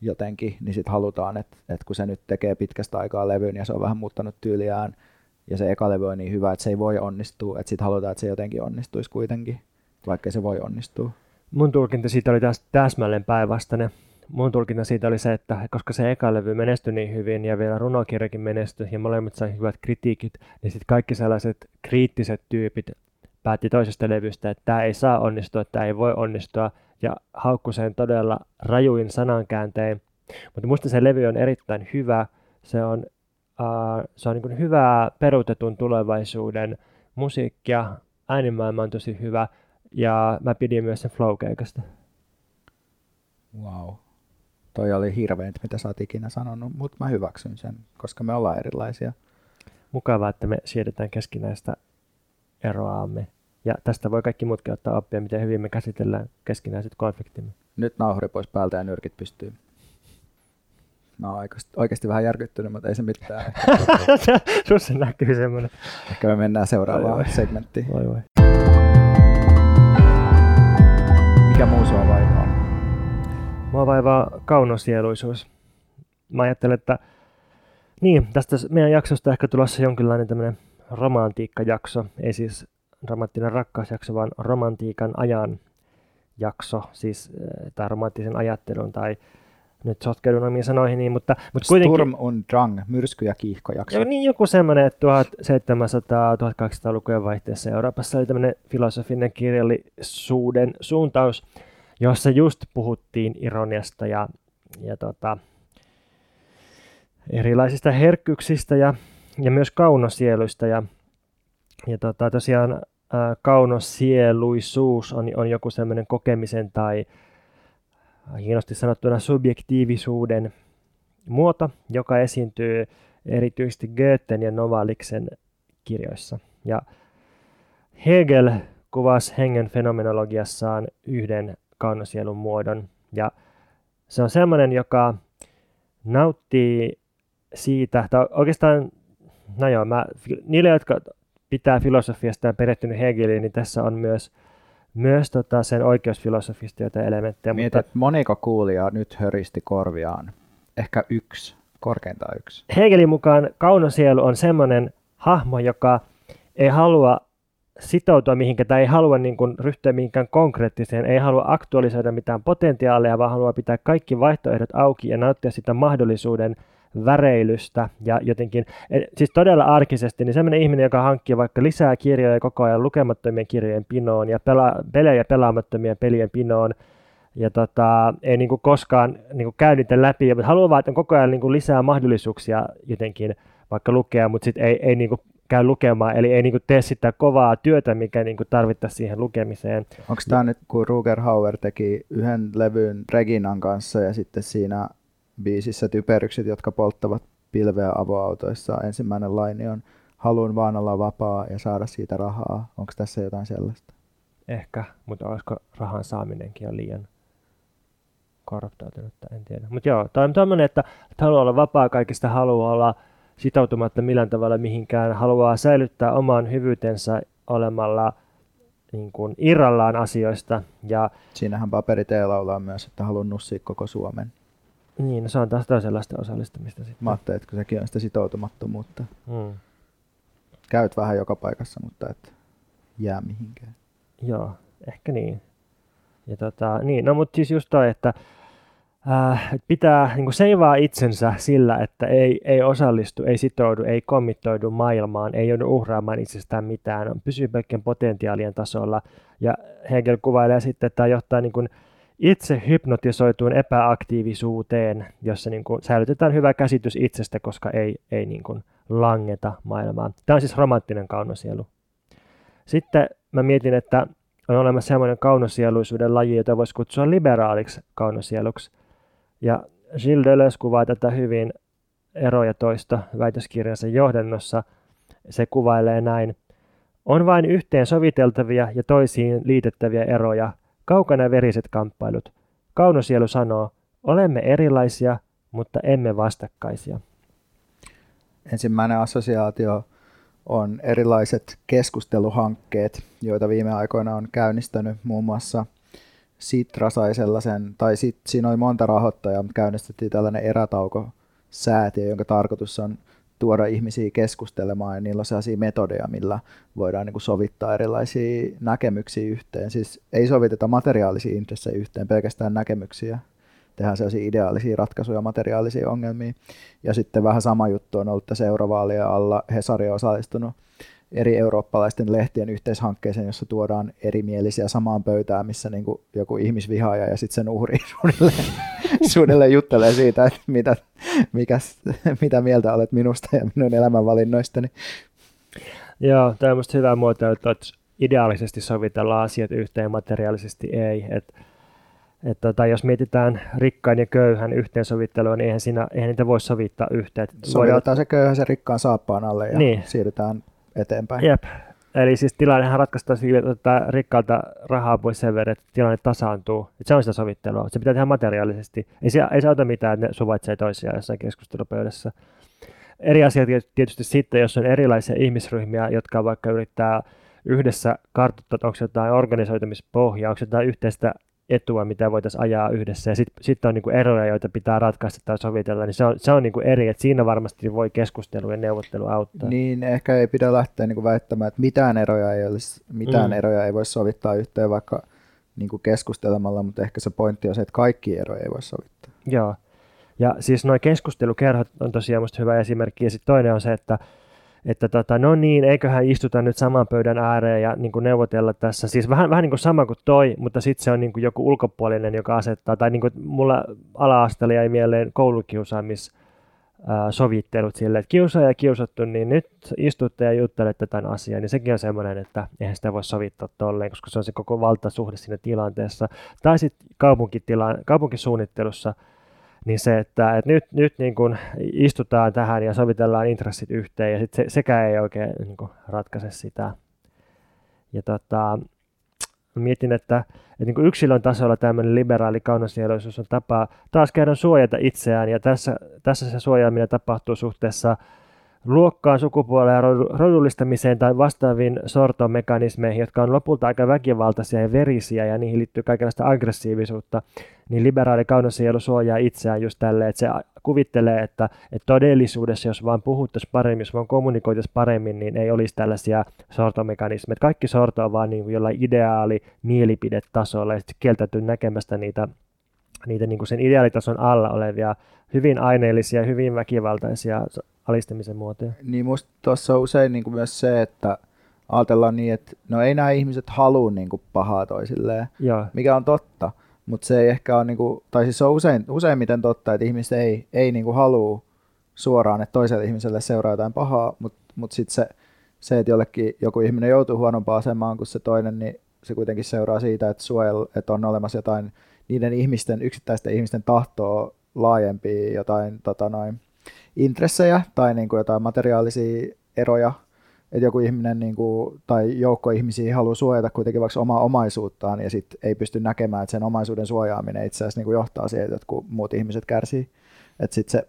jotenkin, niin sitten halutaan, että kun se nyt tekee pitkästä aikaa levyn ja se on vähän muuttanut tyyliään, ja se eka levy on niin hyvä, että se ei voi onnistua, että sitten halutaan, että se jotenkin onnistuisi kuitenkin, vaikka se voi onnistua. Mun tulkinta siitä oli täsmälleen päinvastainen. Mun tulkinta siitä oli se, että koska se eka levy menestyi niin hyvin ja vielä runokirjakin menestyi ja molemmat sai hyvät kritiikit, niin sitten kaikki sellaiset kriittiset tyypit päätti toisesta levystä, että tämä ei saa onnistua, tämä ei voi onnistua, ja haukku sen todella rajuin sanankääntein. Mutta musta se levy on erittäin hyvä. Se on niin kuin hyvää peruutetun tulevaisuuden musiikkia. Äänimaailma on tosi hyvä. Ja mä pidin myös sen flow-keikasta. Wow. Toi oli hirveet, mitä sä oot ikinä sanonut, mutta mä hyväksyn sen, koska me ollaan erilaisia. Mukavaa, että me siedetään keskinäistä eroaamme. Ja tästä voi kaikki muutkin ottaa oppia, miten hyvin me käsitellään keskinäiset konfliktimme. Nyt nauhuri pois päältä ja nyrkit pystyy. No oikeasti vähän järkyttynyt, mutta ei se mitään. Sussa näkyy semmoinen. Ehkä me mennään seuraavaan segmenttiin. Voi. Mikä muu sua vaivaa? Mua vaivaa kaunosieluisuus. Mä ajattelen, että tästä meidän jaksosta ehkä tulossa jonkinlainen tämmöinen romantiikkajakso. Ei siis dramaattinen rakkausjakso, vaan romantiikan ajan jakso. Siis tai romanttisen ajattelun tai... Nyt sotkeudun omiin sanoihin, niin, mutta kuitenkin... Sturm und Drang, myrsky- ja kiihkojakso. Ja niin joku semmoinen, että 1700-1800-lukujen vaihteessa Euroopassa oli tämmöinen filosofinen kirjallisuuden suuntaus, jossa just puhuttiin ironiasta ja erilaisista herkkyyksistä ja myös kaunosieluista. Ja tosiaan kaunosieluisuus on joku semmoinen kokemisen tai... hienosti sanottuna subjektiivisuuden muoto, joka esiintyy erityisesti Goethen ja Novaliksen kirjoissa. Ja Hegel kuvasi hengen fenomenologiassaan yhden kaunosielun muodon. Ja se on sellainen, joka nauttii siitä, tai oikeastaan, niille, jotka pitää filosofiasta ja perehtynyt Hegeliin, niin tässä on myös sen oikeusfilosofistyötä elementtejä. Mietit, mutta moniko kuulijaa nyt höristi korviaan? Ehkä yksi, korkeintaan yksi. Hegelin mukaan kaunosielu on semmoinen hahmo, joka ei halua sitoutua mihinkään tai ei halua ryhtyä mihinkään konkreettiseen, ei halua aktualisoida mitään potentiaalia, vaan haluaa pitää kaikki vaihtoehdot auki ja nauttia sitä mahdollisuuden väreilystä ja jotenkin, siis todella arkisesti, niin semmoinen ihminen, joka hankkii vaikka lisää kirjoja koko ajan lukemattomien kirjojen pinoon ja pelejä pelaamattomien pelien pinoon ja ei koskaan käy niitä läpi, mutta haluaa vaan, että on koko ajan lisää mahdollisuuksia jotenkin vaikka lukea, mutta sitten ei käy lukemaan, eli ei tee sitä kovaa työtä, mikä tarvittaisiin siihen lukemiseen. Onko tämä nyt, kun Ruger Hauer teki yhden levyn Reginan kanssa ja sitten siinä biisissä Typerykset, jotka polttavat pilveä avoautoissa. Ensimmäinen laini on haluan vaan olla vapaa ja saada siitä rahaa. Onko tässä jotain sellaista? Ehkä, mutta olisiko rahan saaminenkin on liian korruptoitunutta, en tiedä. Mutta joo, tämä on tämmöinen, että haluaa olla vapaa kaikista, haluaa olla sitoutumatta millään tavalla mihinkään, haluaa säilyttää oman hyvyytensä olemalla irrallaan asioista. Ja siinähän Paperitee laulaa myös, että haluan nussia koko Suomen. Niin, no se on taas toisenlaista osallistumista sitten. Mä ajattelin, että sekin on sitä sitoutumattomuutta. Käyt vähän joka paikassa, mutta et jää mihinkään. Joo, ehkä niin. Ja mutta siis just toi, että pitää seivaa itsensä sillä, että ei osallistu, ei sitoudu, ei kommittoidu maailmaan, ei joudu uhraamaan itsestään mitään, pysyy pelkkien potentiaalien tasolla. Ja Hegel kuvailee sitten, että tämä johtaa itse hypnotisoituun epäaktiivisuuteen, jossa säilytetään hyvä käsitys itsestä, koska ei langeta maailmaan. Tämä on siis romanttinen kaunosielu. Sitten mä mietin, että on olemassa sellainen kaunosieluisuuden laji, jota voisi kutsua liberaaliksi kaunosieluksi. Ja Gilles Deleuze kuvaa tätä hyvin eroja toista väitöskirjansa johdannossa. Se kuvailee näin. On vain yhteen soviteltavia ja toisiin liitettäviä eroja. Kaukana veriset kamppailut. Kaunosielu sanoo, olemme erilaisia, mutta emme vastakkaisia. Ensimmäinen assosiaatio on erilaiset keskusteluhankkeet, joita viime aikoina on käynnistänyt muun muassa Sitra sai sellaisen, siinä oli monta rahoittajaa, mutta käynnistettiin tällainen erätaukosäätiö, jonka tarkoitus on tuoda ihmisiä keskustelemaan ja niillä on sellaisia metodeja, millä voidaan sovittaa erilaisia näkemyksiä yhteen. Siis ei soviteta materiaalisia intressejä yhteen, pelkästään näkemyksiä. Tehdään sellaisia ideaalisia ratkaisuja materiaalisiin ongelmiin. Ja sitten vähän sama juttu on ollut tässä eurovaalien alla. Hesari on osallistunut eri eurooppalaisten lehtien yhteishankkeeseen, jossa tuodaan erimielisiä samaan pöytään, missä joku ihmisvihaaja ja sitten sen uhri suunnilleen juttelee siitä, että mitä mieltä olet minusta ja minun elämänvalinnoistani. Joo, tämä on musta hyvä muoto, että ideaalisesti sovitellaan asiat yhteen, materiaalisesti ei. Tai jos mietitään rikkaan ja köyhän yhteensovittelua, niin eihän niitä voi sovittaa yhteen. Sovitetaan se köyhän sen rikkaan saappaan alle ja niin. Siirrytään eteenpäin. Jep. Eli siis tilannehan ratkaistaan sillä, että otetaan rikkaalta rahaa pois sen verran, että tilanne tasaantuu. Et se on sitä sovittelua. Se pitää tehdä materiaalisesti. Ei se auta mitään, että ne suvaitsee toisiaan jossain keskustelupöydässä. Eri asia tietysti sitten, jos on erilaisia ihmisryhmiä, jotka vaikka yrittää yhdessä kartoittaa, onko jotain organisoitumispohjaa, onko jotain yhteistä etua, mitä voitaisiin ajaa yhdessä. Ja sitten on niinku eroja, joita pitää ratkaista tai sovitella. Niin se on niinku eri, että siinä varmasti voi keskustelu ja neuvottelu auttaa. Niin, ehkä ei pidä lähteä niinku väittämään, että mitään eroja ei voi sovittaa yhteen vaikka niinku keskustelemalla, mutta ehkä se pointti on se, että kaikki eroja ei voi sovittaa. Joo. Ja siis nuo keskustelukerhot on tosiaan musta hyvä esimerkki. Ja sitten toinen on se, että no niin, eiköhän istuta nyt saman pöydän ääreen ja niin kuin neuvotella tässä. Siis vähän niin kuin sama kuin toi, mutta sitten se on niin kuin joku ulkopuolinen, joka asettaa. Tai niin kuin mulla ala-asteella jäi mieleen koulukiusaamissovittelut silleen, että kiusaaja ja kiusattu, niin nyt istutte ja juttelette tämän asian. Ja sekin on semmoinen, että eihän sitä voi sovittaa tolleen, koska se on se koko valtasuhde siinä tilanteessa. Tai sitten kaupunkisuunnittelussa. Niin se, että nyt niin kun istutaan tähän ja sovitellaan intressit yhteen ja sitten sekään ei oikein niin kun ratkaise sitä. Ja mietin, että niin kun yksilön tasolla tämmöinen liberaali kaunosieluisuus on tapa taas kerran suojata itseään ja tässä se suojaaminen tapahtuu suhteessa luokkaan, sukupuoleen ja rodullistamiseen tai vastaaviin sortomekanismeihin, jotka on lopulta aika väkivaltaisia ja verisiä ja niihin liittyy kaikenlaista aggressiivisuutta, niin liberaali kaunosielu suojaa itseään just tälleen, että se kuvittelee, että todellisuudessa, jos vaan puhuttaisiin paremmin, jos vaan kommunikoitaisiin paremmin, niin ei olisi tällaisia sortomekanismeja. Kaikki sorto on vaan niin jollain ideaali mielipidetasolla ja sitten kieltäytyy näkemästä niitä niin kuin sen ideaalitason alla olevia, hyvin aineellisia, hyvin väkivaltaisia alistamisen muotoja. Niin musta tuossa on usein niin kuin myös se, että ajatellaan niin, että no ei nämä ihmiset halua niin kuin pahaa toisilleen, joo, mikä on totta, mutta se ei ehkä ole, niin kuin, tai siis on useimmiten totta, että ihmiset ei niin kuin halua suoraan, että toiselle ihmiselle seuraa jotain pahaa, mutta sitten se, että jollekin joku ihminen joutuu huonompaan asemaan kuin se toinen, niin se kuitenkin seuraa siitä, että on olemassa jotain niiden ihmisten, yksittäisten ihmisten tahtoa laajempia jotain intressejä tai niin kuin jotain materiaalisia eroja, että joku ihminen niin kuin, tai joukko ihmisiä haluaa suojata kuitenkin vaikka omaa omaisuuttaan ja sitten ei pysty näkemään, että sen omaisuuden suojaaminen itse asiassa niin kuin johtaa siihen, että jotkut muut ihmiset kärsii. Että sitten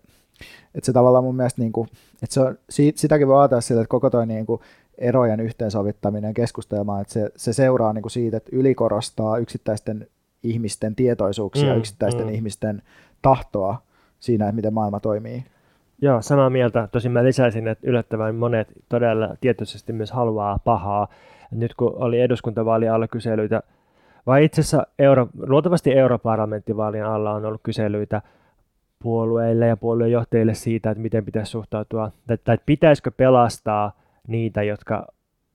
se tavallaan mun mielestä, niin kuin, että se on, sitäkin voi ajatella sillä, että koko toi niin kuin erojen yhteensovittaminen keskustelmaan, että se seuraa niin kuin siitä, että ylikorostaa yksittäisten ihmisten tietoisuuksia, yksittäisten ihmisten tahtoa siinä, että miten maailma toimii. Joo, samaa mieltä. Tosin mä lisäisin, että yllättävän monet todella tietoisesti myös haluaa pahaa. Nyt kun oli eduskuntavaalien alla kyselyitä, vai itse asiassa luultavasti europarlamenttivaalien alla on ollut kyselyitä puolueille ja puoluejohtajille siitä, että miten pitäisi suhtautua, tai pitäisikö pelastaa niitä, jotka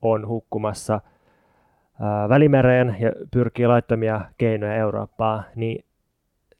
on hukkumassa Välimereen ja pyrkii laittomia keinoja Eurooppaan, niin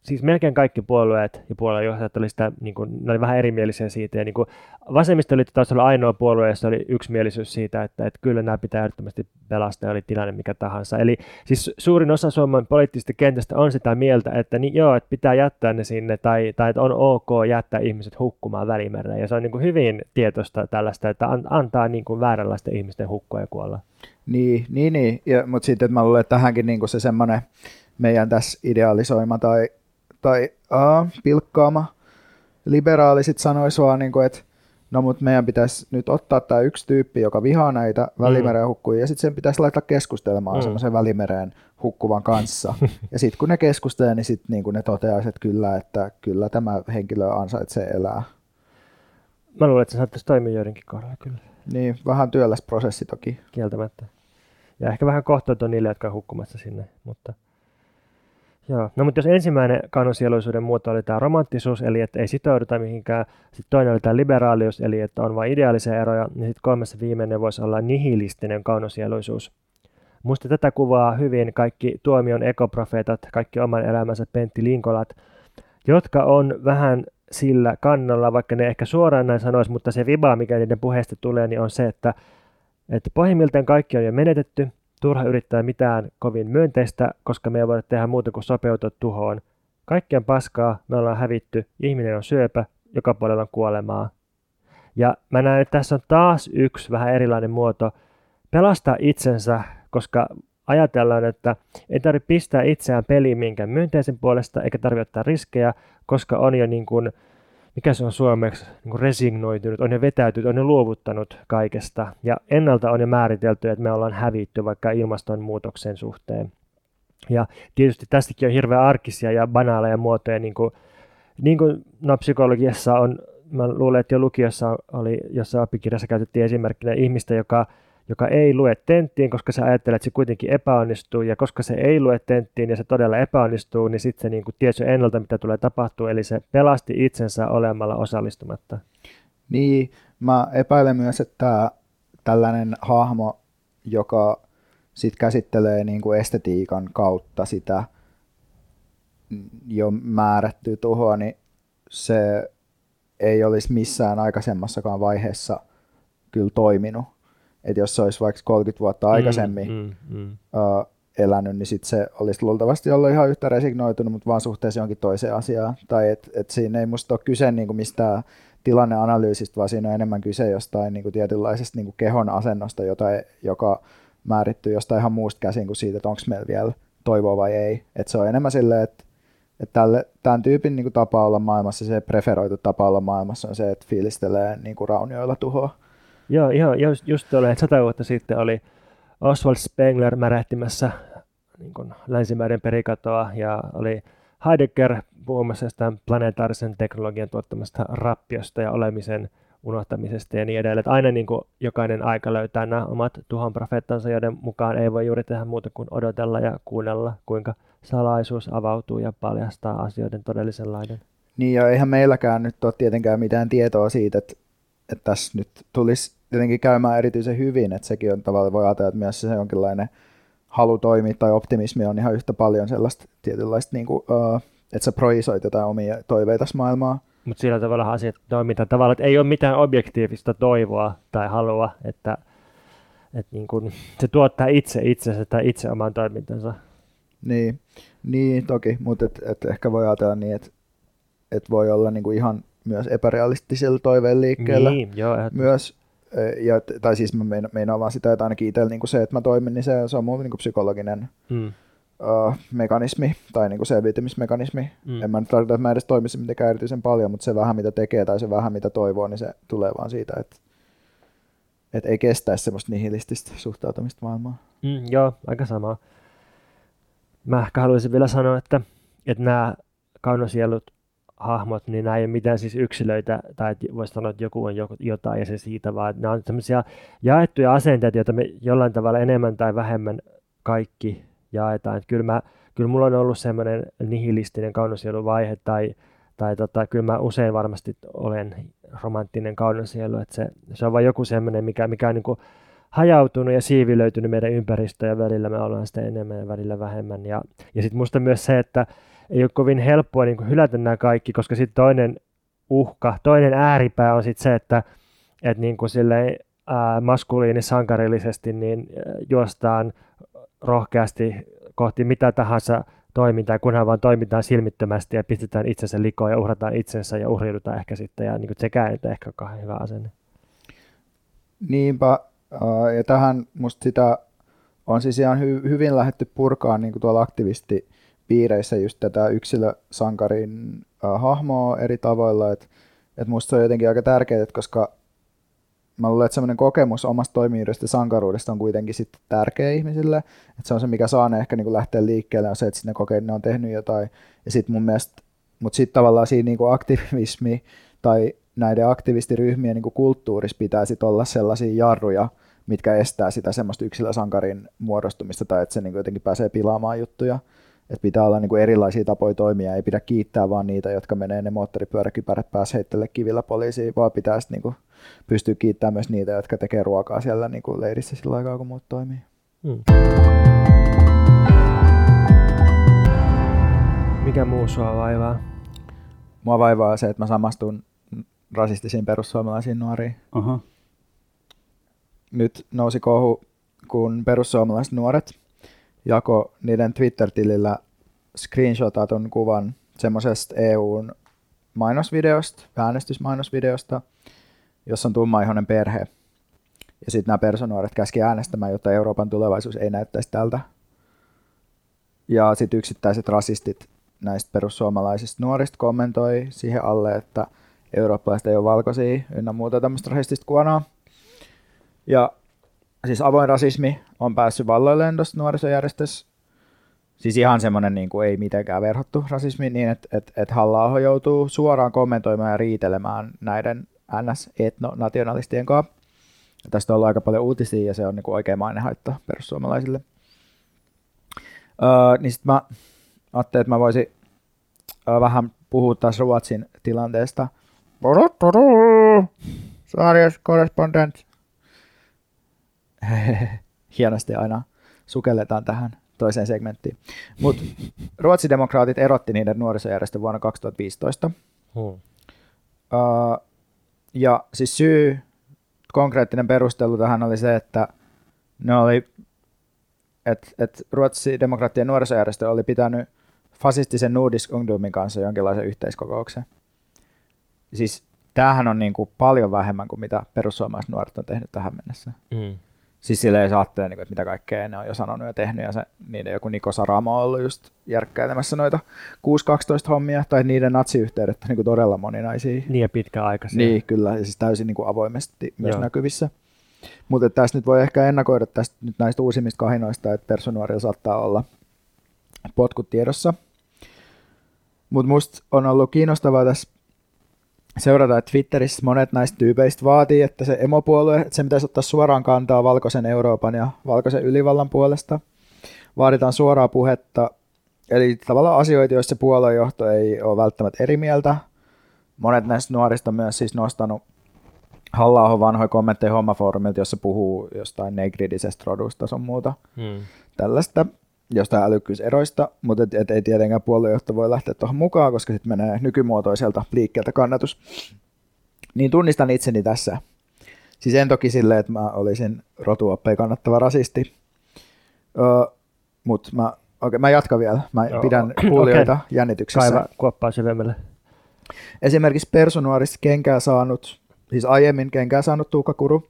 siis melkein kaikki puolueet ja puoluejohtajat oli sitä, niin kuin, ne oli vähän erimielisiä siitä. Ja niin kuin vasemmistoliitto taisi olla ainoa puolue, jossa oli yksimielisyys siitä, että kyllä nämä pitää ehdottomasti pelastaa, oli tilanne mikä tahansa. Eli siis suurin osa Suomen poliittisesta kentästä on sitä mieltä, että, niin, joo, että pitää jättää ne sinne tai että on ok jättää ihmiset hukkumaan Välimereen. Ja se on niin kuin hyvin tietoista tällaista, että antaa niin kuin vääränlaisten ihmisten hukkua ja kuolla. Niin. Mutta sitten mä luulen, että tähänkin niin kuin se semmoinen meidän tässä idealisoima tai pilkkaama liberaali sit sanois vaan, niin kuin, että no mut meidän pitäisi nyt ottaa tämä yksi tyyppi, joka vihaa näitä Välimeren hukkuja, ja sitten sen pitäisi laittaa keskustelemaan semmoisen Välimereen hukkuvan kanssa. Ja sitten kun ne keskustelee, niin sitten niin ne toteaisi, että kyllä tämä henkilö ansaitsee elää. Mä luulen, että se saattaisi toimia joidenkin kohdalla kyllä. Niin, vähän työläs prosessi toki. Kieltämättä. Ja ehkä vähän kohtuuton niille, jotka on hukkumassa sinne, mutta... Joo. No, mutta jos ensimmäinen kaunosieluisuuden muoto oli tämä romanttisuus, eli että ei sitouduta mihinkään, sitten toinen oli tämä liberaalius, eli että on vain ideaalisia eroja, ja sitten kolmessa viimeinen voisi olla nihilistinen kaunosieluisuus. Musta tätä kuvaa hyvin kaikki Tuomion ekoprofeetat, kaikki oman elämänsä Pentti Linkolat, jotka on vähän sillä kannalla, vaikka ne ehkä suoraan näin sanoisi, mutta se vibaa, mikä niiden puheesta tulee, niin on se, että pohjimmiltaan kaikki on jo menetetty, turha yrittää mitään kovin myönteistä, koska me ei voida tehdä muuta kuin sopeutua tuhoon. Kaikki on paskaa, me ollaan hävitty, ihminen on syöpä, joka puolella on kuolemaa. Ja mä näen, että tässä on taas yksi vähän erilainen muoto pelastaa itsensä, koska ajatellaan, että ei tarvitse pistää itseään peliin minkään myönteisen puolesta, eikä tarvitse ottaa riskejä, koska on jo niin kuin, mikä se on suomeksi, niin kuin resignoitunut, on jo vetäytynyt, on jo luovuttanut kaikesta. Ja ennalta on jo määritelty, että me ollaan hävitty vaikka ilmastonmuutoksen suhteen. Ja tietysti tästäkin on hirveän arkisia ja banaaleja muotoja, niin kuin no, psykologiassa on, mä luulen, että jo lukiossa oli, jossa oppikirjassa käytettiin esimerkkinä ihmistä, joka ei lue tenttiin, koska se ajattelee, että se kuitenkin epäonnistuu, ja koska se ei lue tenttiin ja se todella epäonnistuu, niin sitten se niin kuin tiesi ennalta, mitä tulee tapahtua, eli se pelasti itsensä olemalla osallistumatta. Niin, mä epäilen myös, että tällainen hahmo, joka sit käsittelee niin kuin estetiikan kautta sitä jo määrättyä tuhoa, niin se ei olisi missään aikaisemmassakaan vaiheessa kyllä toiminut. Että jos se olisi vaikka 30 vuotta aikaisemmin elänyt, niin sit se olisi luultavasti ollut ihan yhtä resignoitunut, mutta vaan suhteessa jonkin toiseen asiaan. Tai et siinä ei musta ole kyse niinku mistään tilanneanalyysistä, vaan siinä on enemmän kyse jostain niinku tietynlaisesta niinku kehon asennosta, joka määrittyy jostain ihan muusta käsin kuin siitä, että onko meillä vielä toivoa vai ei. Että se on enemmän silleen, että tämän tyypin niinku tapa olla maailmassa, se preferoitu tapa olla maailmassa on se, että fiilistelee niinku raunioilla tuhoa. Joo, ihan just tuolla, että 100 vuotta sitten oli Oswald Spengler märähtimässä niin kuin länsimäiden perikatoa, ja oli Heidegger puhumassa jostain planetaarisen teknologian tuottamasta rappiosta ja olemisen unohtamisesta ja niin edelleen. Että aina niin kuin jokainen aika löytää nämä omat tuhon profeettansa, joiden mukaan ei voi juuri tehdä muuta kuin odotella ja kuunnella, kuinka salaisuus avautuu ja paljastaa asioiden todellisen laidan. Niin, ja eihän meilläkään nyt ole tietenkään mitään tietoa siitä, että tässä nyt tulisi jotenkin käymään erityisen hyvin, että sekin on tavallaan, voi ajatella, että myös se jonkinlainen halu toimia tai optimismi on ihan yhtä paljon sellaista tietynlaista, niin kuin, että sä projisoit jotain omia toiveitasi maailmaa. Mutta sillä tavalla asiat toimitaan tavallaan, että ei ole mitään objektiivista toivoa tai halua, että niin kuin se tuottaa itse itsensä tai itse oman toimintansa. Niin toki, mutta et ehkä voi ajatella niin, että et voi olla niin kuin ihan myös epärealistisilla toiveen liikkeellä. Niin, joo, myös, ja, tai siis mä meinaan vaan sitä, että ainakin itsellä niin se, että mä toimin, niin se on mun niin psykologinen mekanismi tai niin selviytymismekanismi. En mä nyt tarkoita, että mä edes toimisin mitenkään erityisen paljon, mutta se vähän mitä tekee tai se vähän mitä toivoo, niin se tulee vaan siitä, että ei kestäisi semmoista nihilististä suhtautumista maailmaan. Joo, aika sama. Mä ehkä haluaisin vielä sanoa, että nämä kaunosielut hahmot, niin nämä ei ole mitään siis yksilöitä, tai voisi sanoa, että joku on jotain ja se siitä, vaan nämä on tämmöisiä jaettuja asenteita, joita me jollain tavalla enemmän tai vähemmän kaikki jaetaan. Että kyllä mulla on ollut semmoinen nihilistinen kaunosielun vaihe, tai kyllä mä usein varmasti olen romanttinen kaunosielu, että se on vaan joku semmoinen, mikä on niin kuin hajautunut ja siivilöitynyt meidän ympäristöön, ja välillä me ollaan sitä enemmän ja välillä vähemmän. Ja sitten musta myös se, että ei ole kovin helppoa niin kuin hylätä nämä kaikki, koska sitten toinen ääripää on sitten se, että niin kuin silleen, maskuliinisankarillisesti niin juostaan rohkeasti kohti mitä tahansa toimintaa, kunhan vaan toimitaan silmittömästi ja pistetään itsensä likoon ja uhrataan itsensä ja uhriudutaan ehkä sitten, ja niin kuin sekään ei ehkä ole hyvä asenne. Niinpä, ja tähän musta sitä on siis ihan hyvin lähdetty purkaan niin kuin tuolla aktivisti piireissä just tätä yksilösankarin hahmoa eri tavoilla, että musta se on jotenkin aika tärkeää, koska mä luulen, että semmoinen kokemus omasta toimijuudesta ja sankaruudesta on kuitenkin sitten tärkeä ihmisille, että se on se, mikä saa ne ehkä niinku lähteä liikkeelle, on se, että sitten ne kokee, että ne on tehnyt jotain, ja sitten mun mielestä, mutta sitten tavallaan siinä niinku aktivismi tai näiden aktivistiryhmien niinku kulttuurissa pitää sitten olla sellaisia jarruja, mitkä estää sitä semmoista yksilösankarin muodostumista, tai että se niinku jotenkin pääsee pilaamaan juttuja. Että pitää olla niinku erilaisia tapoja toimia, ei pidä kiittää vaan niitä, jotka menee ne moottoripyöräkypärät päässä heittele kivillä poliisiin, vaan pitää niinku pystyä kiittämään myös niitä, jotka tekee ruokaa siellä niinku leirissä sillä aikaa, kun muut toimii. Mikä muu sua vaivaa? Mua vaivaa se, että mä samastun rasistisiin perussuomalaisiin nuoriin. Uh-huh. Nyt nousi kohu, kun perussuomalaiset nuoret jako niiden Twitter-tilillä screenshotatun kuvan semmoisesta EUn mainosvideosta, äänestysmainosvideosta, jossa on tummaihoinen perhe. Ja sitten nämä personuoret käski äänestämään, jotta Euroopan tulevaisuus ei näyttäisi tältä. Ja sitten yksittäiset rasistit näistä perussuomalaisista nuorista kommentoi siihen alle, että eurooppalaiset ei ole valkoisia ynnä muuta tämmöistä rasistista kuonaa. Ja siis avoin rasismi on päässyt valloilleen tuossa nuorisojärjestössä. Siis ihan semmoinen niin kuin ei mitenkään verhottu rasismi niin, että Halla-aho joutuu suoraan kommentoimaan ja riitelemään näiden NS-etnonationalistien kanssa. Ja tästä on ollut aika paljon uutisia ja se on niin kuin oikein mainehaitta perussuomalaisille. Niin sitten mä ajattelin, että mä voisin vähän puhua taas Ruotsin tilanteesta. Sarjas korrespondent. Hienosti aina sukelletaan tähän toiseen segmenttiin. Mutta ruotsidemokraatit erotti niiden nuorisojärjestön vuonna 2015. Ja siis syy, konkreettinen perustelu tähän oli se, että ne oli... että ruotsidemokraattien nuorisojärjestö oli pitänyt fasistisen Nordisk Ungdomin kanssa jonkinlaisen yhteiskokouksen. Siis tämähän on niin kuin paljon vähemmän kuin mitä perussuomalaiset nuoret on tehnyt tähän mennessä. Mm. Siis silleen jos ajattelee, niin kuin, että mitä kaikkea ne on jo sanonut ja tehnyt, ja se, niiden joku Niko Saramo on ollut just järkkäilemässä noita 6-12 hommia, tai niiden natsiyhteydet on niin kuin todella moninaisia. Niin ja pitkäaikaisia. Niin, kyllä, ja siis täysin niin kuin avoimesti myös näkyvissä. Mutta tässä nyt voi ehkä ennakoida tästä nyt näistä uusimmista kahinoista, että persunuorilla saattaa olla potkut tiedossa. Mutta musta on ollut kiinnostavaa tässä seurata, että Twitterissä monet näistä tyypeistä vaatii, että se emopuolue, että se pitäisi ottaa suoraan kantaa valkoisen Euroopan ja valkoisen ylivallan puolesta. Vaaditaan suoraa puhetta, eli tavallaan asioita, joissa se puoluejohto ei ole välttämättä eri mieltä. Monet näistä nuorista on myös siis nostanut Halla-ahon vanhoja kommentteja Hommafoorumilta, jossa puhuu jostain negridisestä rodusta sun muuta tällaista, jostain älykkyyseroista, mutta et ei tietenkään puoluejohto voi lähteä tuohon mukaan, koska sitten menee nykymuotoiselta liikkeeltä kannatus. Niin tunnistan itseni tässä. Siis en toki silleen, että mä olisin rotuoppeja kannattava rasisti, mutta mä jatkan vielä. Mä pidän kuulijoita jännityksessä. Kaiva kuoppaa syvemmälle. Esimerkiksi persunuorissa kenkää saanut... Siis aiemmin kenkään saanut Tuukka Kuru.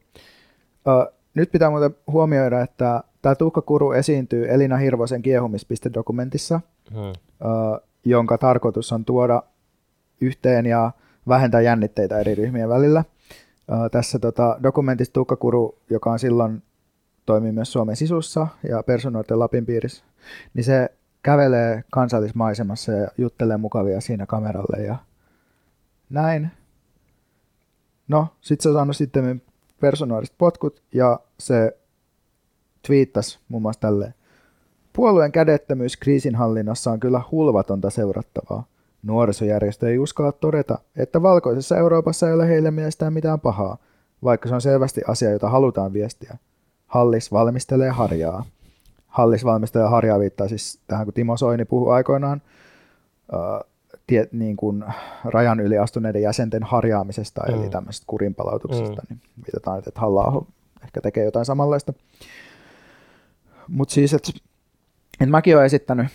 Nyt pitää muuten huomioida, että tämä Tuukka Kuru esiintyy Elina Hirvosen kiehumispiste-dokumentissa, jonka tarkoitus on tuoda yhteen ja vähentää jännitteitä eri ryhmien välillä. Tässä dokumentissa Tuukka Kuru, joka on silloin toimii myös Suomen sisussa ja persunuorten Lapin piirissä, niin se kävelee kansallismaisemassa ja juttelee mukavia siinä kameralle ja näin. No, sit se on saanut sitten persunuorista potkut, ja se twiittasi muun muassa tälleen. Puolueen kädettömyys kriisinhallinnassa on kyllä hulvatonta seurattavaa. Nuorisojärjestö ei uskalla todeta, että valkoisessa Euroopassa ei ole heille mielestään mitään pahaa, vaikka se on selvästi asia, jota halutaan viestiä. Hallis valmistelee harjaa. Hallis valmistelee harjaa viittaa siis tähän, kun Timo Soini puhui aikoinaan. Niin kuin rajan yli astuneiden jäsenten harjaamisesta, eli tämmöisestä kurinpalautuksesta, niin viitataan, että Halla-aho ehkä tekee jotain samanlaista. Mutta siis, että mäkin olen esittänyt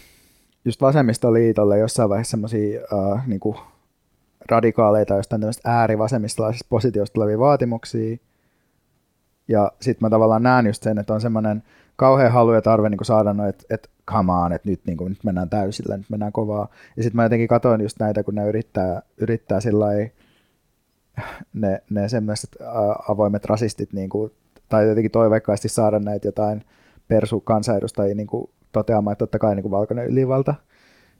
just vasemmistoliitolle jossain vaiheessa semmoisia niin kuin radikaaleita, jostain tämmöistä äärivasemmistolaisesta positiosta tulevia vaatimuksia, ja sitten mä tavallaan näen just sen, että on semmoinen kauhean halu ja tarve niin kuin saada noin, että come on, että nyt mennään täysillä, nyt mennään kovaa. Ja sitten mä jotenkin katsoin just näitä, kun ne yrittää sellai, ne semmoiset avoimet rasistit, niin kuin, tai jotenkin toiveikkaasti saada näitä jotain persukansanedustajia niin kuin toteamaan, että totta kai niin kuin valkoinen ylivalta.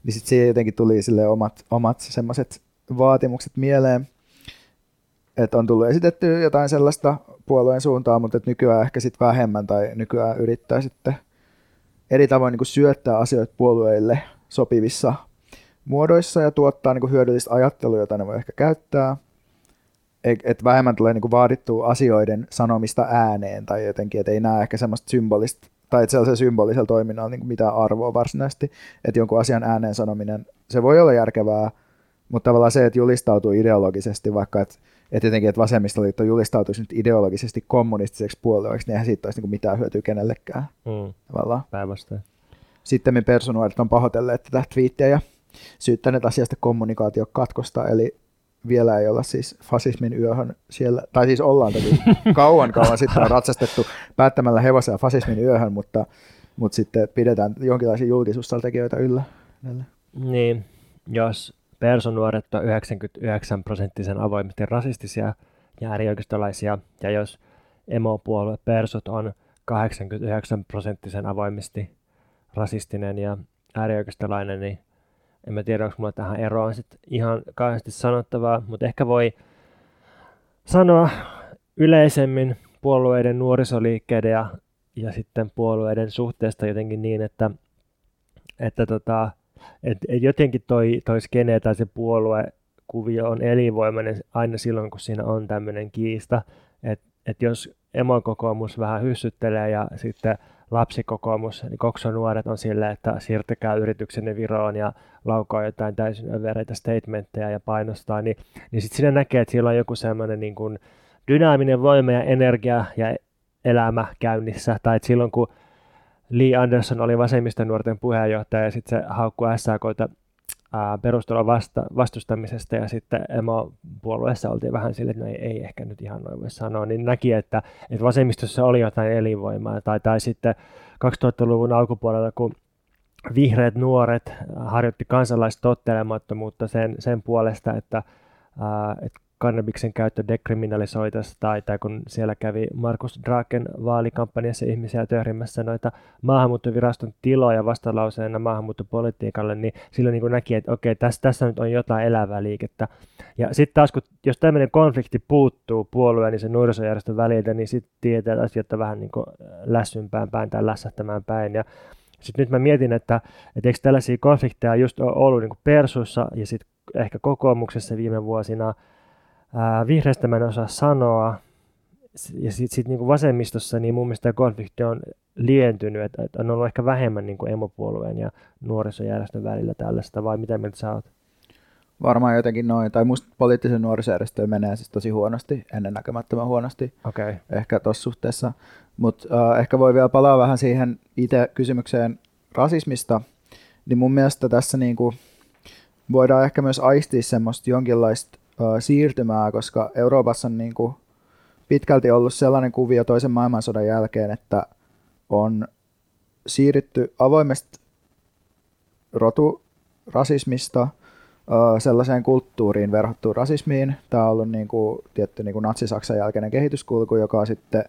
Niin sitten siihen jotenkin tuli silleen omat semmoiset vaatimukset mieleen, että on tullut esitetty jotain sellaista puolueen suuntaan, mutta että nykyään ehkä sitten vähemmän tai nykyään yrittää sitten eri tavoin niin kuin syöttää asioita puolueille sopivissa muodoissa ja tuottaa niin kuin hyödyllistä ajattelua, jota ne voi ehkä käyttää. Et vähemmän tulee niin kuin vaadittua asioiden sanomista ääneen tai jotenkin, että ei näe ehkä semmoista symbolista tai sellaisella symbolisella toiminnalla niin kuin mitään arvoa varsinaisesti, että jonkun asian ääneen sanominen, se voi olla järkevää, mutta tavallaan se, että julistautuu ideologisesti, vaikka että jotenkin, että vasemmistoliitto julistautuisi nyt ideologisesti kommunistiseksi puolueeksi, niin eihän siitä olisi mitään hyötyä kenellekään. Päinvastoin. Sitten persunuoret on pahoitelleet tätä twiittiä ja syyttäneet asiasta kommunikaatiokatkosta, eli vielä ei olla siis fasismin yöhön siellä, tai siis ollaan toki kauan sitten on ratsastettu päättämällä hevosella fasismin yöhön, mutta sitten pidetään jonkinlaisia julkisuustrategioita yllä. Niin, jos persunuoret on 99% avoimesti rasistisia ja äärioikeistolaisia, ja jos emopuolue persut on 89% avoimesti rasistinen ja äärioikeistolainen, niin en mä tiedä, onko mulla tähän eroon sit ihan kauheasti sanottavaa, mutta ehkä voi sanoa yleisemmin puolueiden nuorisoliikkeiden ja sitten puolueiden suhteesta jotenkin niin, että jotenkin toi skene tai se puoluekuvio on elinvoimainen aina silloin, kun siinä on tämmöinen kiista, että jos emokokoomus vähän hyssyttelee ja sitten lapsikokoomus, niin koksonuoret on silleen, että siirtäkää yrityksenne Viroon ja laukoo jotain täysin övereitä statementteja ja painostaa, niin sitten siinä näkee, että siellä on joku semmoinen niin kuin dynaaminen voima ja energia ja elämä käynnissä, tai että silloin kun Lee Anderson oli vasemmiston nuorten puheenjohtaja ja sitten se haukkui SAK:ta perustulon vastustamisesta ja sitten emo-puolueessa oltiin vähän sille, että no ei ehkä nyt ihan noin voi sanoa, niin näki, että vasemmistossa oli jotain elinvoimaa. Tai sitten 2000-luvun alkupuolella, kun vihreät nuoret harjoitti kansalaistottelemattomuutta sen puolesta, että kannabiksen käyttö dekriminalisoitaisiin, tai kun siellä kävi Markus Draken vaalikampanjassa ihmisiä töhrimässä noita maahanmuuttoviraston tiloja vastalauseena maahanmuuttopolitiikalle, niin silloin niin näki, että okei, tässä nyt on jotain elävää liikettä. Ja sitten taas, kun jos tämmöinen konflikti puuttuu puolueen ja sen nuorisojärjestön väliltä, niin sitten tietää, että asiat on vähän niin kuin lässympään päin tai lässähtämään päin. Ja sitten nyt mä mietin, että eikö tällaisia konflikteja just ole ollut niin kuin persussa ja sitten ehkä kokoomuksessa viime vuosina. Vihreistä mä en osaa sanoa, ja sitten niinku vasemmistossa niin mun mielestä tämä konflikti on lientynyt, että on ollut ehkä vähemmän niinku emopuolueen ja nuorisojärjestön välillä tällaista, vai mitä mieltä sä oot? Varmaan jotenkin noin, tai musta poliittisen nuorisojärjestöön menee siis tosi huonosti, ennennäkemättömän huonosti, okay. Ehkä tuossa suhteessa, mutta ehkä voi vielä palaa vähän siihen itse kysymykseen rasismista, niin mun mielestä tässä niinku voidaan ehkä myös aistia semmoista jonkinlaista siirtymää, koska Euroopassa on niin kuin pitkälti ollut sellainen kuvio toisen maailmansodan jälkeen, että on siirrytty avoimesta roturasismista sellaiseen kulttuuriin verhottuun rasismiin. Tämä on ollut niin kuin tietty niin kuin natsi-Saksan jälkeinen kehityskulku, joka on sitten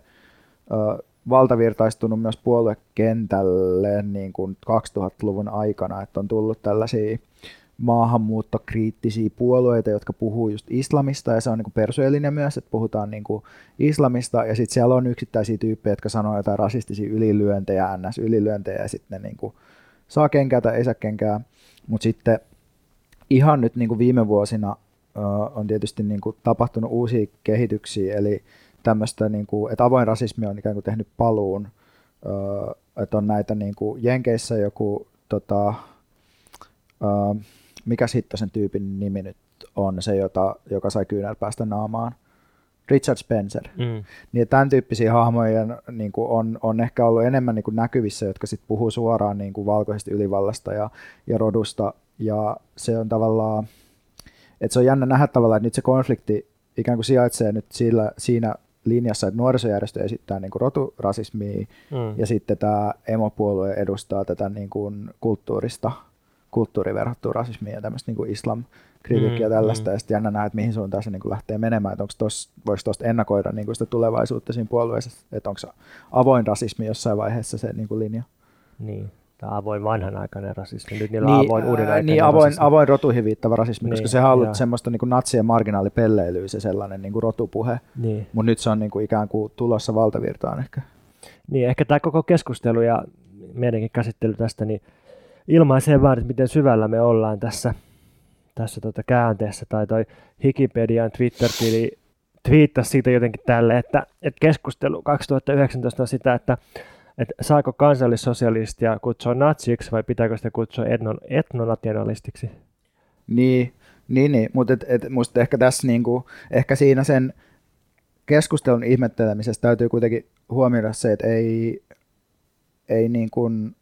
valtavirtaistunut myös puoluekentälle niin kuin 2000-luvun aikana, että on tullut tällaisia maahanmuuttokriittisiä puolueita, jotka puhuu just islamista, ja se on niin kuin persueellinen myös, että puhutaan niin kuin islamista, ja sitten siellä on yksittäisiä tyyppejä, jotka sanoo jotain rasistisia ylilyöntejä, NS-ylilyöntejä, ja sitten ne niin kuin saa kenkää tai ei saa kenkää. Mutta sitten ihan nyt niin kuin viime vuosina on tietysti niin kuin tapahtunut uusia kehityksiä, eli tämmöistä, niin kuin, että avoin rasismi on ikään kuin tehnyt paluun, että on näitä niin kuin Jenkeissä joku mikäs hitto sen tyypin nimi nyt on, se, joka sai kyynärpäästä naamaan? Richard Spencer. Mm. Niin, tämän tyyppisiä hahmoja niin kuin on ehkä ollut enemmän niin kuin näkyvissä, jotka sit puhuu suoraan niin kuin valkoisesta ylivallasta ja rodusta. Ja se on tavallaan, että se on jännä nähdä tavallaan, että nyt se konflikti ikään kuin sijaitsee nyt siinä linjassa, että nuorisojärjestö esittää niin kuin roturasismia, ja sitten tämä emopuolue edustaa tätä niin kuin kulttuuriverhottua rasismia ja tämmöistä niin islam-kritiikkiä ja tällaista, ja sitten jännä nähdä, että mihin suuntaan se niin kuin lähtee menemään, että voiko tuosta ennakoida niin kuin sitä tulevaisuutta siinä puolueessa, että onko avoin rasismi jossain vaiheessa se niin kuin linja. Niin, tämä avoin vanhanaikainen rasismi, nyt niillä on avoin uudenaikainen rasismi. Niin, avoin rotuihin viittava rasismi, niin, koska se on ollut semmoista niin kuin natsien marginaalipelleilyä, se sellainen niin kuin rotupuhe, niin. Mutta nyt se on niin kuin ikään kuin tulossa valtavirtaan ehkä. Niin, ehkä tämä koko keskustelu ja meidänkin käsittely tästä, niin ilmaisee vaan, että miten syvällä me ollaan tässä käänteessä, tai toi Wikipedian Twitter-tili twiittasi siitä jotenkin tälle, että keskustelu 2019 on sitä, että saako kansallissosialistia kutsua natsiksi vai pitääkö sitä kutsua etnonationalistiksi? Niin, mutta musta ehkä tässä niinku, ehkä siinä sen keskustelun ihmettelemisestä täytyy kuitenkin huomioida se, että ei niin kuin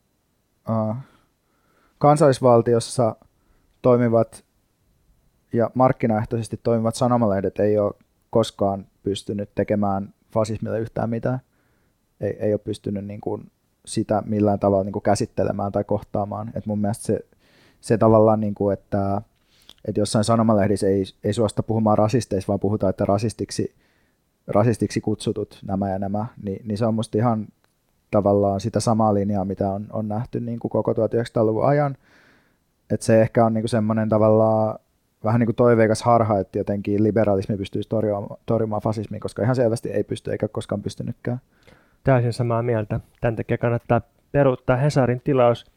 kansallisvaltiossa toimivat ja markkinaehtoisesti toimivat sanomalehdet ei ole koskaan pystynyt tekemään fasismille yhtään mitään. Ei ole pystynyt niin kuin sitä millään tavalla niin kuin käsittelemään tai kohtaamaan. Et mun mielestä se tavallaan, niin kuin, että jossain sanomalehdissä ei suosta puhumaan rasisteista, vaan puhutaan, että rasistiksi kutsutut nämä ja nämä, niin se on musta ihan tavallaan sitä samaa linjaa, mitä on nähty niin kuin koko 1900-luvun ajan. Et se ehkä on niin kuin semmoinen tavallaan vähän niin kuin toiveikas harha, että jotenkin liberalismi pystyisi torjumaan fasismia, koska ihan selvästi ei pysty eikä koskaan pystynytkään. Täysin samaa mieltä. Tämän takia kannattaa peruuttaa Hesarin tilaus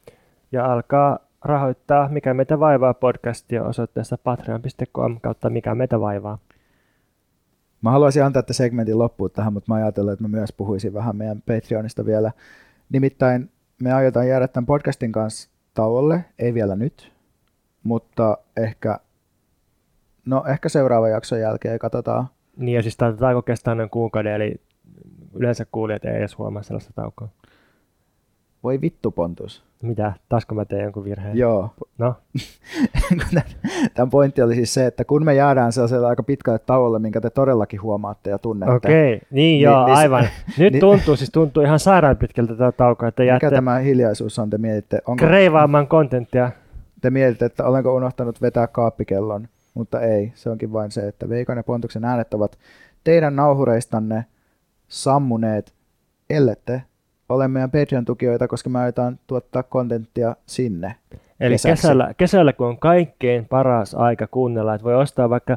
ja alkaa rahoittaa Mikä meitä vaivaa -podcastia osoitteessa patreon.com/mikämeitä vaivaa. Mä haluaisin antaa tämän segmentin loppuun tähän, mutta mä ajattelin, että mä myös puhuisin vähän meidän Patreonista vielä. Nimittäin me aiotaan jäädä tämän podcastin kanssa tauolle, ei vielä nyt, mutta ehkä seuraavan jakson jälkeen katsotaan. Niin ja siis tämä oikeastaan noin kuukauden, eli yleensä kuulijat ei edes huomaa sellaista taukoa. Voi vittu, Pontus. Mitä? Taasko mä tein jonkun virheen? Joo. No? Tämän pointti oli siis se, että kun me jäädään sellaisella aika pitkälle tauolle, minkä te todellakin huomaatte ja tunnette. Okei, niin joo, aivan. Nyt tuntuu ihan sairaan pitkältä tämä tauko. Että mikä tämä hiljaisuus on? Te mietitte, onko kreivaamaan kontenttia. Te mietitte, että olenko unohtanut vetää kaappikellon, mutta ei. Se onkin vain se, että Veikan ja Pontuksen äänet ovat teidän nauhureistanne sammuneet, ellette ole meidän Patreon-tukijoita, koska me aiotaan tuottaa kontenttia sinne. Eli kesällä, kun on kaikkein paras aika kuunnella, että voi ostaa vaikka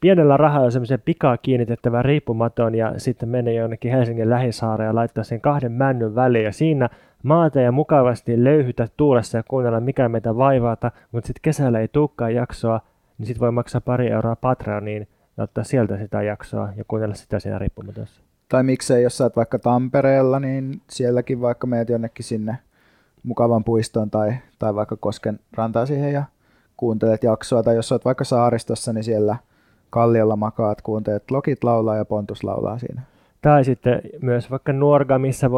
pienellä rahalla semmoisen pikaa kiinnitettävän riippumaton ja sitten mennä jonnekin Helsingin lähisaareen ja laittaa sen 2 männyn väliin ja siinä maata ja mukavasti löyhytä tuulessa ja kuunnella Mikä meitä vaivaata, mutta sitten kesällä ei tulekaan jaksoa, niin sitten voi maksaa 2 euroa Patreoniin ja ottaa sieltä sitä jaksoa ja kuunnella sitä siinä riippumatossa. Tai miksei, jos sä oot vaikka Tampereella, niin sielläkin vaikka meet jonnekin sinne mukavan puistoon tai vaikka kosken rantaa siihen ja kuuntelet jaksoa. Tai jos sä oot vaikka saaristossa, niin siellä kalliolla makaat, kuuntelet Lokit laulaa ja Pontus laulaa siinä. Tai sitten myös vaikka Nuorgamissa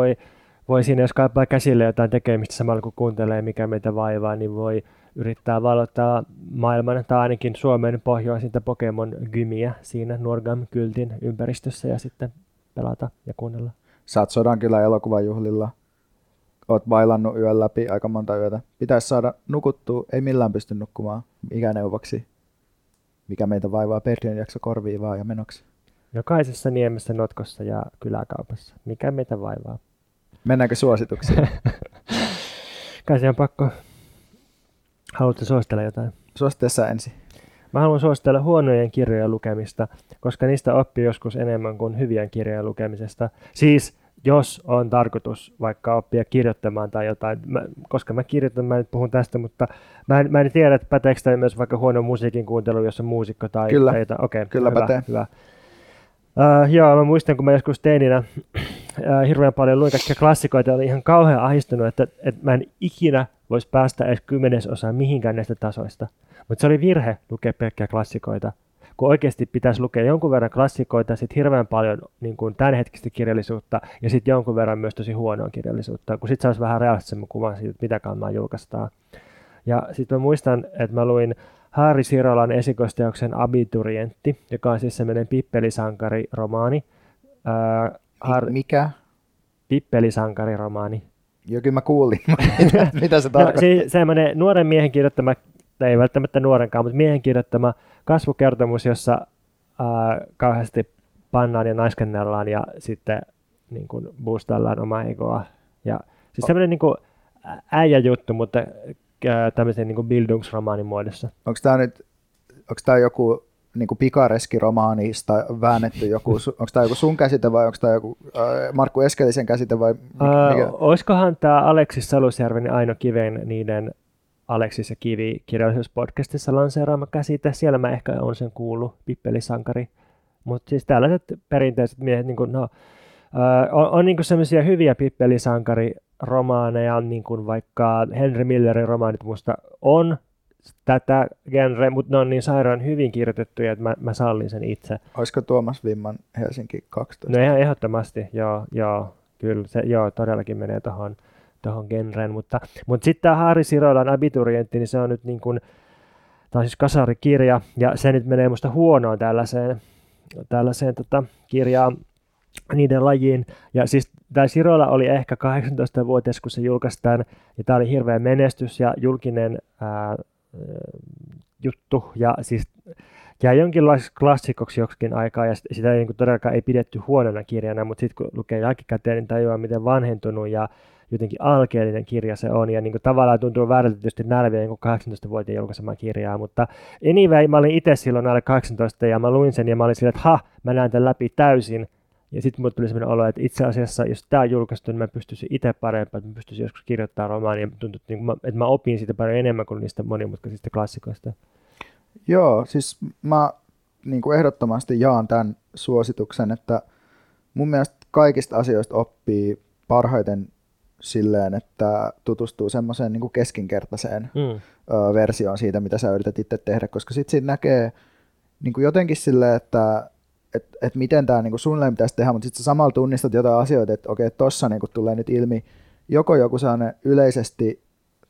voi siinä, jos kaipaa käsille jotain tekemistä samalla kun kuuntelee Mikä meitä vaivaa, niin voi yrittää valottaa maailman tai ainakin Suomen pohjoisinta Pokemon-gymiä siinä Nuorgam-kyltin ympäristössä ja sitten pelata ja kuunnella. Sä oot Sodankylän elokuvajuhlilla. Oot bailannut yön läpi aika monta yötä. Pitäisi saada nukuttua. Ei millään pysty nukkumaan. Ikäneuvoksi. Mikä meitä vaivaa Patreon jakso korviin vaan ja menoksi. Jokaisessa niemessä, notkossa ja kyläkaupassa. Mikä meitä vaivaa. Mennäänkö suosituksiin? Kai se on pakko. Haluatko suositella jotain? Suositessa ensin. Mä haluan suositella huonojen kirjojen lukemista, koska niistä oppii joskus enemmän kuin hyvien kirjojen lukemisesta. Siis jos on tarkoitus vaikka oppia kirjoittamaan tai jotain, koska mä kirjoitan, mä nyt puhun tästä, mutta mä en tiedä, että päteekö tämä myös vaikka huono musiikin kuuntelu, jos on muusikko tai jotain. Okei, kyllä hyvä, pätee. Hyvä. Joo, mä muistan, kun mä joskus teininä hirveän paljon luin kaikkia klassikoita ja olin ihan kauhean ahdistunut, että mä en ikinä voisi päästä edes 10% mihinkään näistä tasoista. Mutta se oli virhe lukea pelkkiä klassikoita, kun oikeasti pitäisi lukea jonkun verran klassikoita, sitten hirveän paljon niin kuin tämänhetkistä kirjallisuutta ja sitten jonkun verran myös tosi huonoa kirjallisuutta, kun sitten saisi vähän realistisemmin kuvan siitä, mitä kannaa julkaistaan. Ja sitten mä muistan, että mä luin Harri Sirolan esikoisteoksen Abiturientti, joka on siis semmoinen pippelisankariromaani. Mikä? Pippelisankariromaani. Joo, kyllä mä kuulin. Mitä se tarkoittaa? Siis semmoinen nuoren miehen kirjoittama, ei välttämättä nuorenkaan, mutta miehen kirjoittama kasvukertomus, jossa kauheasti pannaan ja naiskennellaan ja sitten niin kuin boostaillaan omaa egoa. Ja siis semmoinen niin kuin äijäjuttu, mutta tämmöisen niin kuin bildungsromaanin muodossa. Onko tämä joku niin kuin pikareskiromaanista väännetty joku, onko tämä joku sun käsite vai onko tämä joku Markku Eskelisen käsite vai mikä? Olisikohan tämä Aleksis Salusjärven ja Aino Kiven niiden Aleksis ja Kivi -kirjallisuuspodcastissa lanseeraama käsite. Siellä mä ehkä on sen kuullut, pippelisankari. Mutta siis tällaiset perinteiset miehet, niin kuin, no, on niin kuin sellaisia hyviä pippelisankariromaaneja, niin kuin vaikka Henry Millerin romaanit musta on tätä genre, mutta ne on niin sairaan hyvin kirjoitettuja, että mä sallin sen itse. Olisiko Tuomas Vimman Helsinki 12? No ihan ehdottomasti, joo kyllä se joo, todellakin menee tuohon genreen, mutta sitten tämä Harri Sirolan Abiturientti, niin se on nyt niin kuin Tämä on siis kasarikirja, ja se nyt menee musta huonoon tällaiseen kirjaan, niiden lajiin. Ja siis tämä Sirola oli ehkä 18-vuotias, kun se julkaistaan, ja tämä oli hirveä menestys ja julkinen juttu, ja siis jäi jonkinlaiseksi klassikoksi joksikin aikaa, ja sitä ei todellakaan ei pidetty huonona kirjana, mutta sitten kun lukee jälkikäteen, niin tajuaa, miten vanhentunut ja jotenkin alkeellinen kirja se on, ja niin kuin tavallaan tuntuu väärältä tietysti nälviä niin 18-vuotiaan julkaisemaan kirjaa, mutta anyway, mä olin itse silloin alle 18, ja mä luin sen, ja mä olin silleen, että mä näen tämän läpi täysin, ja sitten mulle tuli sellainen olo, että itse asiassa, jos tämä on julkaistu, niin mä pystyisin itse parempaan, että mä pystyisin joskus kirjoittamaan romaania, tuntui, että mä opin siitä paljon enemmän kuin niistä monimutkaisista klassikoista. Joo, siis mä niin kuin ehdottomasti jaan tämän suosituksen, että mun mielestä kaikista asioista oppii parhaiten silleen, että tutustuu semmoiseen niin kuin keskinkertaiseen versioon siitä, mitä sä yrität itse tehdä, koska sitten siinä näkee niin kuin jotenkin silleen, että et miten tämä niin kuin suunnilleen pitäisi tehdä, mutta sitten sä samalla tunnistat jotain asioita, että okei, tossa niin kuin tulee nyt ilmi joko joku sellainen yleisesti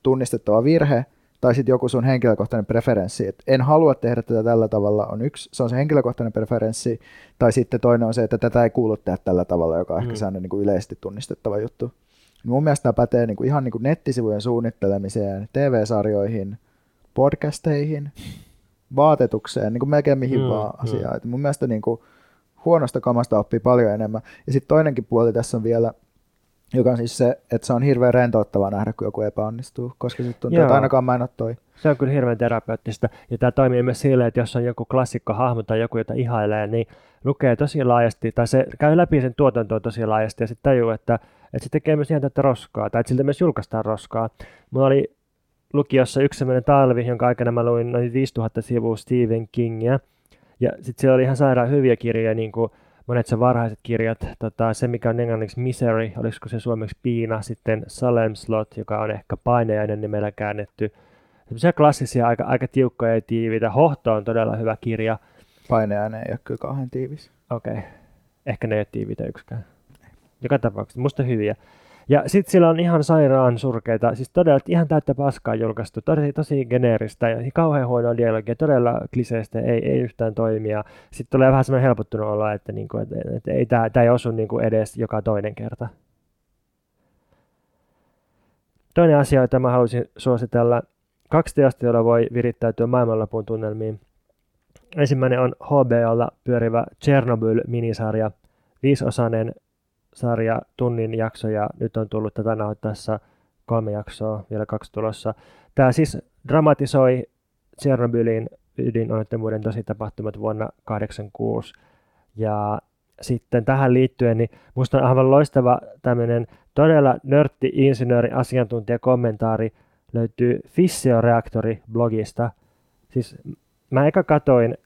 tunnistettava virhe, tai sitten joku sun henkilökohtainen preferenssi, että en halua tehdä tätä tällä tavalla, on yksi, se on se henkilökohtainen preferenssi, tai sitten toinen on se, että tätä ei kuulu tehdä tällä tavalla, joka on ehkä sellainen niin kuin yleisesti tunnistettava juttu. Mun mielestä tämä pätee niin kuin ihan niin kuin nettisivujen suunnittelemiseen, TV-sarjoihin, podcasteihin, vaatetukseen, niin kuin melkein mihin vaan asiaan. Et mun mielestä niin kuin huonosta kamasta oppii paljon enemmän. Ja sitten toinenkin puoli tässä on vielä, joka on siis se, että se on hirveän rentouttavaa nähdä, kun joku epäonnistuu, koska sitten tuntuu, että ainakaan mä en ole toi. Se on kyllä hirveän terapeuttista, ja tämä toimii myös silleen, että jos on joku klassikkohahmo tai joku, jota ihailee, niin lukee tosi laajasti, tai se käy läpi sen tuotantoa tosi laajasti, ja sitten tajuu, että se tekee myös ihan tätä roskaa, tai että siltä myös julkaistaan roskaa. Mulla oli lukiossa yksi sellainen talvi, jonka aikana mä luin noin 5000 sivua Stephen Kingia, ja sitten siellä oli ihan sairaan hyviä kirjoja, niin kuin monet sen varhaiset kirjat, se mikä on englanniksi Misery, olisiko se suomeksi Piina, sitten Salem Slot, joka on ehkä Painajainen nimellä käännetty, sellaisia klassisia, aika tiukkoja ja tiiviitä. Hohto on todella hyvä kirja. Painajainen ei ole kyllä kauhean tiivis. Okei. Ehkä ne ei ole tiiviitä yksikään. Joka tapauksessa. Musta hyviä. Ja sit sillä on ihan sairaan surkeita, siis todella ihan täyttä paskaa julkaistu. Tosi geneeristä ja kauhean huonoa dialogia, todella kliseistä, ei yhtään toimia. Sitten tulee vähän semmoinen helpottunut olo, että, niinku, että ei, tää ei osu niinku edes joka toinen kerta. Toinen asia, jota mä haluaisin suositella, 2 teosta, joilla voi virittäytyä maailmanlopun tunnelmiin. Ensimmäinen on HBOlla pyörivä Chernobyl-minisarja, 5-osainen sarja, tunnin jaksoja. Nyt on tullut tätä nauhoittaessa 3 jaksoa, vielä 2 tulossa. Tämä siis dramatisoi Chernobylin ydinonnettomuuden tositapahtumat vuonna 1986. Ja sitten tähän liittyen, niin musta on aivan loistava tämmöinen todella nörtti-insinööri-asiantuntijakommentaari, löytyy Fissioreaktori-blogista. Siis mä katoin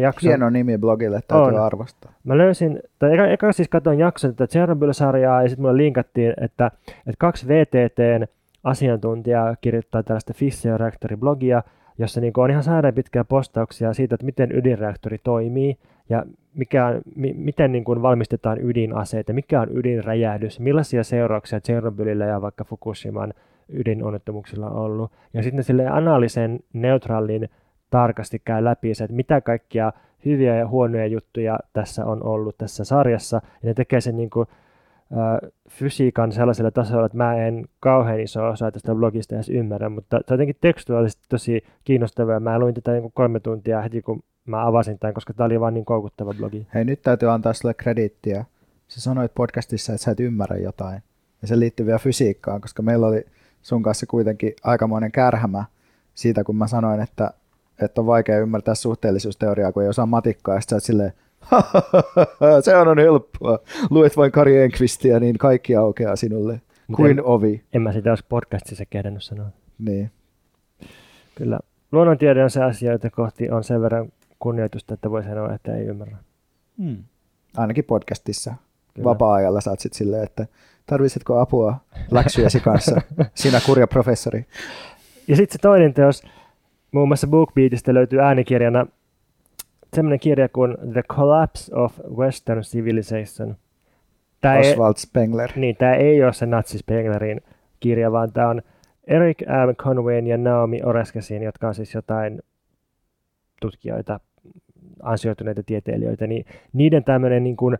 jakson... Hieno nimi blogille, täytyy arvostaa. Mä löysin, tai eka siis katoin jakson tätä Chernobyl-sarjaa, ja sitten mulle linkattiin, että 2 VTT:n asiantuntijaa kirjoittaa tällaista Fissioreaktori-blogia, jossa niin on ihan sairaan pitkiä postauksia siitä, että miten ydinreaktori toimii, ja miten niin kuin valmistetaan ydinaseita, mikä on ydinräjähdys, millaisia seurauksia Chernobylillä ja vaikka Fukushiman ydinonnettomuuksilla on ollut. Ja sitten silleen analyysen neutraalin tarkasti käy läpi se, että mitä kaikkia hyviä ja huonoja juttuja tässä on ollut tässä sarjassa. Ja ne tekee sen niin kuin, fysiikan sellaisella tasolla, että mä en kauhean iso osaa tästä blogista edes ymmärrä, mutta se on jotenkin tekstuaalisesti tosi kiinnostavaa. Mä luin tätä niin kuin 3 tuntia heti, kun mä avasin tämän, koska tämä oli vaan niin koukuttava blogi. Hei, nyt täytyy antaa sulle krediittiä. Sä sanoit podcastissa, että sä et ymmärrä jotain. Ja se liittyy vielä fysiikkaan, koska meillä oli sun kanssa kuitenkin aikamoinen kärhämä siitä, kun mä sanoin, että on vaikea ymmärtää suhteellisuusteoriaa, kun ei osaa matikkaa, ja sitten sä oot silleen, se on helppoa, luet vain Kari Enqvistiä, niin kaikki aukeaa sinulle kuin ovi. En mä sitä olisi podcastissa kehdannut sanoa. Niin. Kyllä. Luonnontiede on se asia, jota kohti on sen verran kunnioitusta, että voi sanoa, että ei ymmärrä. Ainakin podcastissa. Kyllä. Vapaa-ajalla saat sitten silleen, että tarvitsetko apua läksyjäsi kanssa, sinä kurja professori. Ja sitten se toinen teos, muun muassa BookBeatista löytyy äänikirjana sellainen kirja kuin The Collapse of Western Civilization. Tää Oswald Spengler. Niin, tämä ei ole se Natsi Spenglerin kirja, vaan tämä on Eric M. Conwayn ja Naomi Oreskesin, jotka on siis jotain tutkijoita, ansioituneita tieteilijöitä, niin niiden tämmöinen niin kuin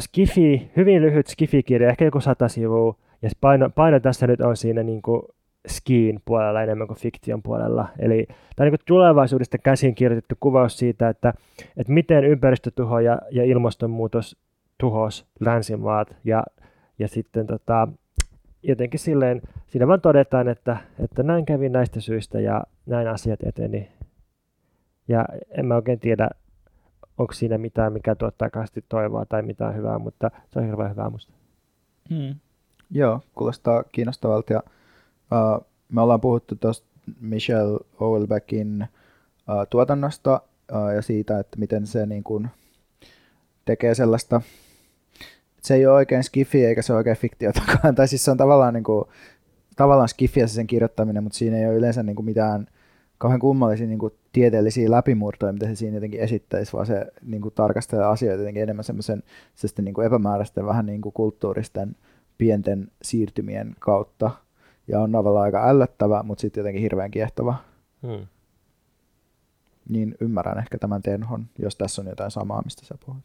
skifi, hyvin lyhyt skifikirja, ehkä joku 100 sivua, ja paino tässä nyt on siinä niin kuin skiin puolella enemmän kuin fiktion puolella. Eli tämä on niin kuin tulevaisuudesta käsin kirjoitettu kuvaus siitä, että miten ympäristötuho ja ilmastonmuutos tuhosi länsimaat, ja sitten jotenkin silleen, siinä vaan todetaan, että näin kävi näistä syistä ja näin asiat eteni. Ja en mä oikein tiedä, onko siinä mitään, mikä tuottaa kasti toivoa tai mitään hyvää, mutta se on hirveän hyvää musta. Joo, kuulostaa kiinnostavalta. Ja, me ollaan puhuttu tuosta Michel Houellebecqin tuotannosta ja siitä, että miten se niin kun tekee sellaista. Se ei ole oikein skifi eikä se ole oikein fiktiotakaan. Tai siis se on tavallaan skifiä se sen kirjoittaminen, mutta siinä ei ole yleensä niin kuin mitään kauhean kummallisia niin kuin tieteellisiä läpimurtoja, mitä se siinä jotenkin esittäisi, vaan se niin kuin tarkastelee asioita jotenkin enemmän semmoisen niin kuin epämääräisten, vähän niin kuin kulttuuristen pienten siirtymien kautta. Ja on tavallaan aika ällöttävä, mutta sitten jotenkin hirveän kiehtova. Niin ymmärrän ehkä tämän tenhon, jos tässä on jotain samaa, mistä sä puhut.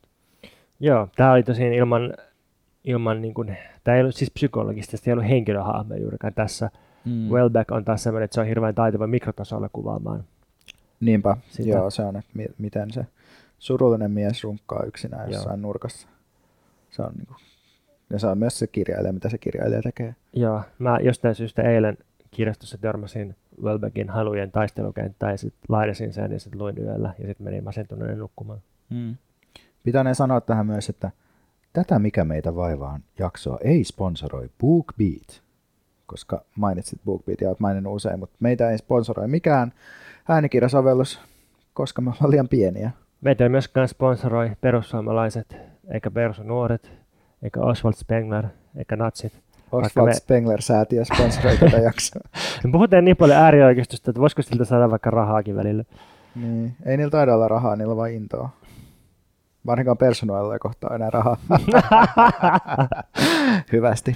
Joo, tämä oli tosiaan ilman niin kuin, tämä ei ollut siis psykologista, tämä ei ollut henkilöhahmoja juurikaan tässä. Houellebecq on taas sellainen, että se on hirveän taitava mikrotasolla kuvaamaan. Niinpä, sitä. Joo, se on, että miten se surullinen mies runkkaa yksinään jossain nurkassa. Se on niin kuin, ja se on myös se kirjailija, mitä se kirjailija tekee. Joo, mä jostain syystä eilen kirjastossa törmäsin Houellebecqin Halujen taistelukenttään ja sitten lainasin sen ja sitten luin yöllä ja sitten menin masentuneena nukkumaan. Pitäneen sanoa tähän myös, että tätä Mikä meitä vaivaa -jaksoa ei sponsoroi BookBeat, koska mainitsit BookBeat ja olet maininnut usein, mutta meitä ei sponsoroi mikään äänikirjasovellus, koska me ollaan liian pieniä. Meitä ei myöskään sponsoroi Perussuomalaiset, eikä Perussuomalaiset, eikä Oswald Spengler, eikä natsit. Oswald Spengler-säätiö sponsoroi tätä jaksoa. Puhutaan niin paljon äärioikeistosta, että voisiko siltä saada vaikka rahaakin välillä. Niin. Ei niillä taida olla rahaa, niillä on vain intoa. Varsinkaan personaalilla ei kohtaa enää rahaa. Hyvästi.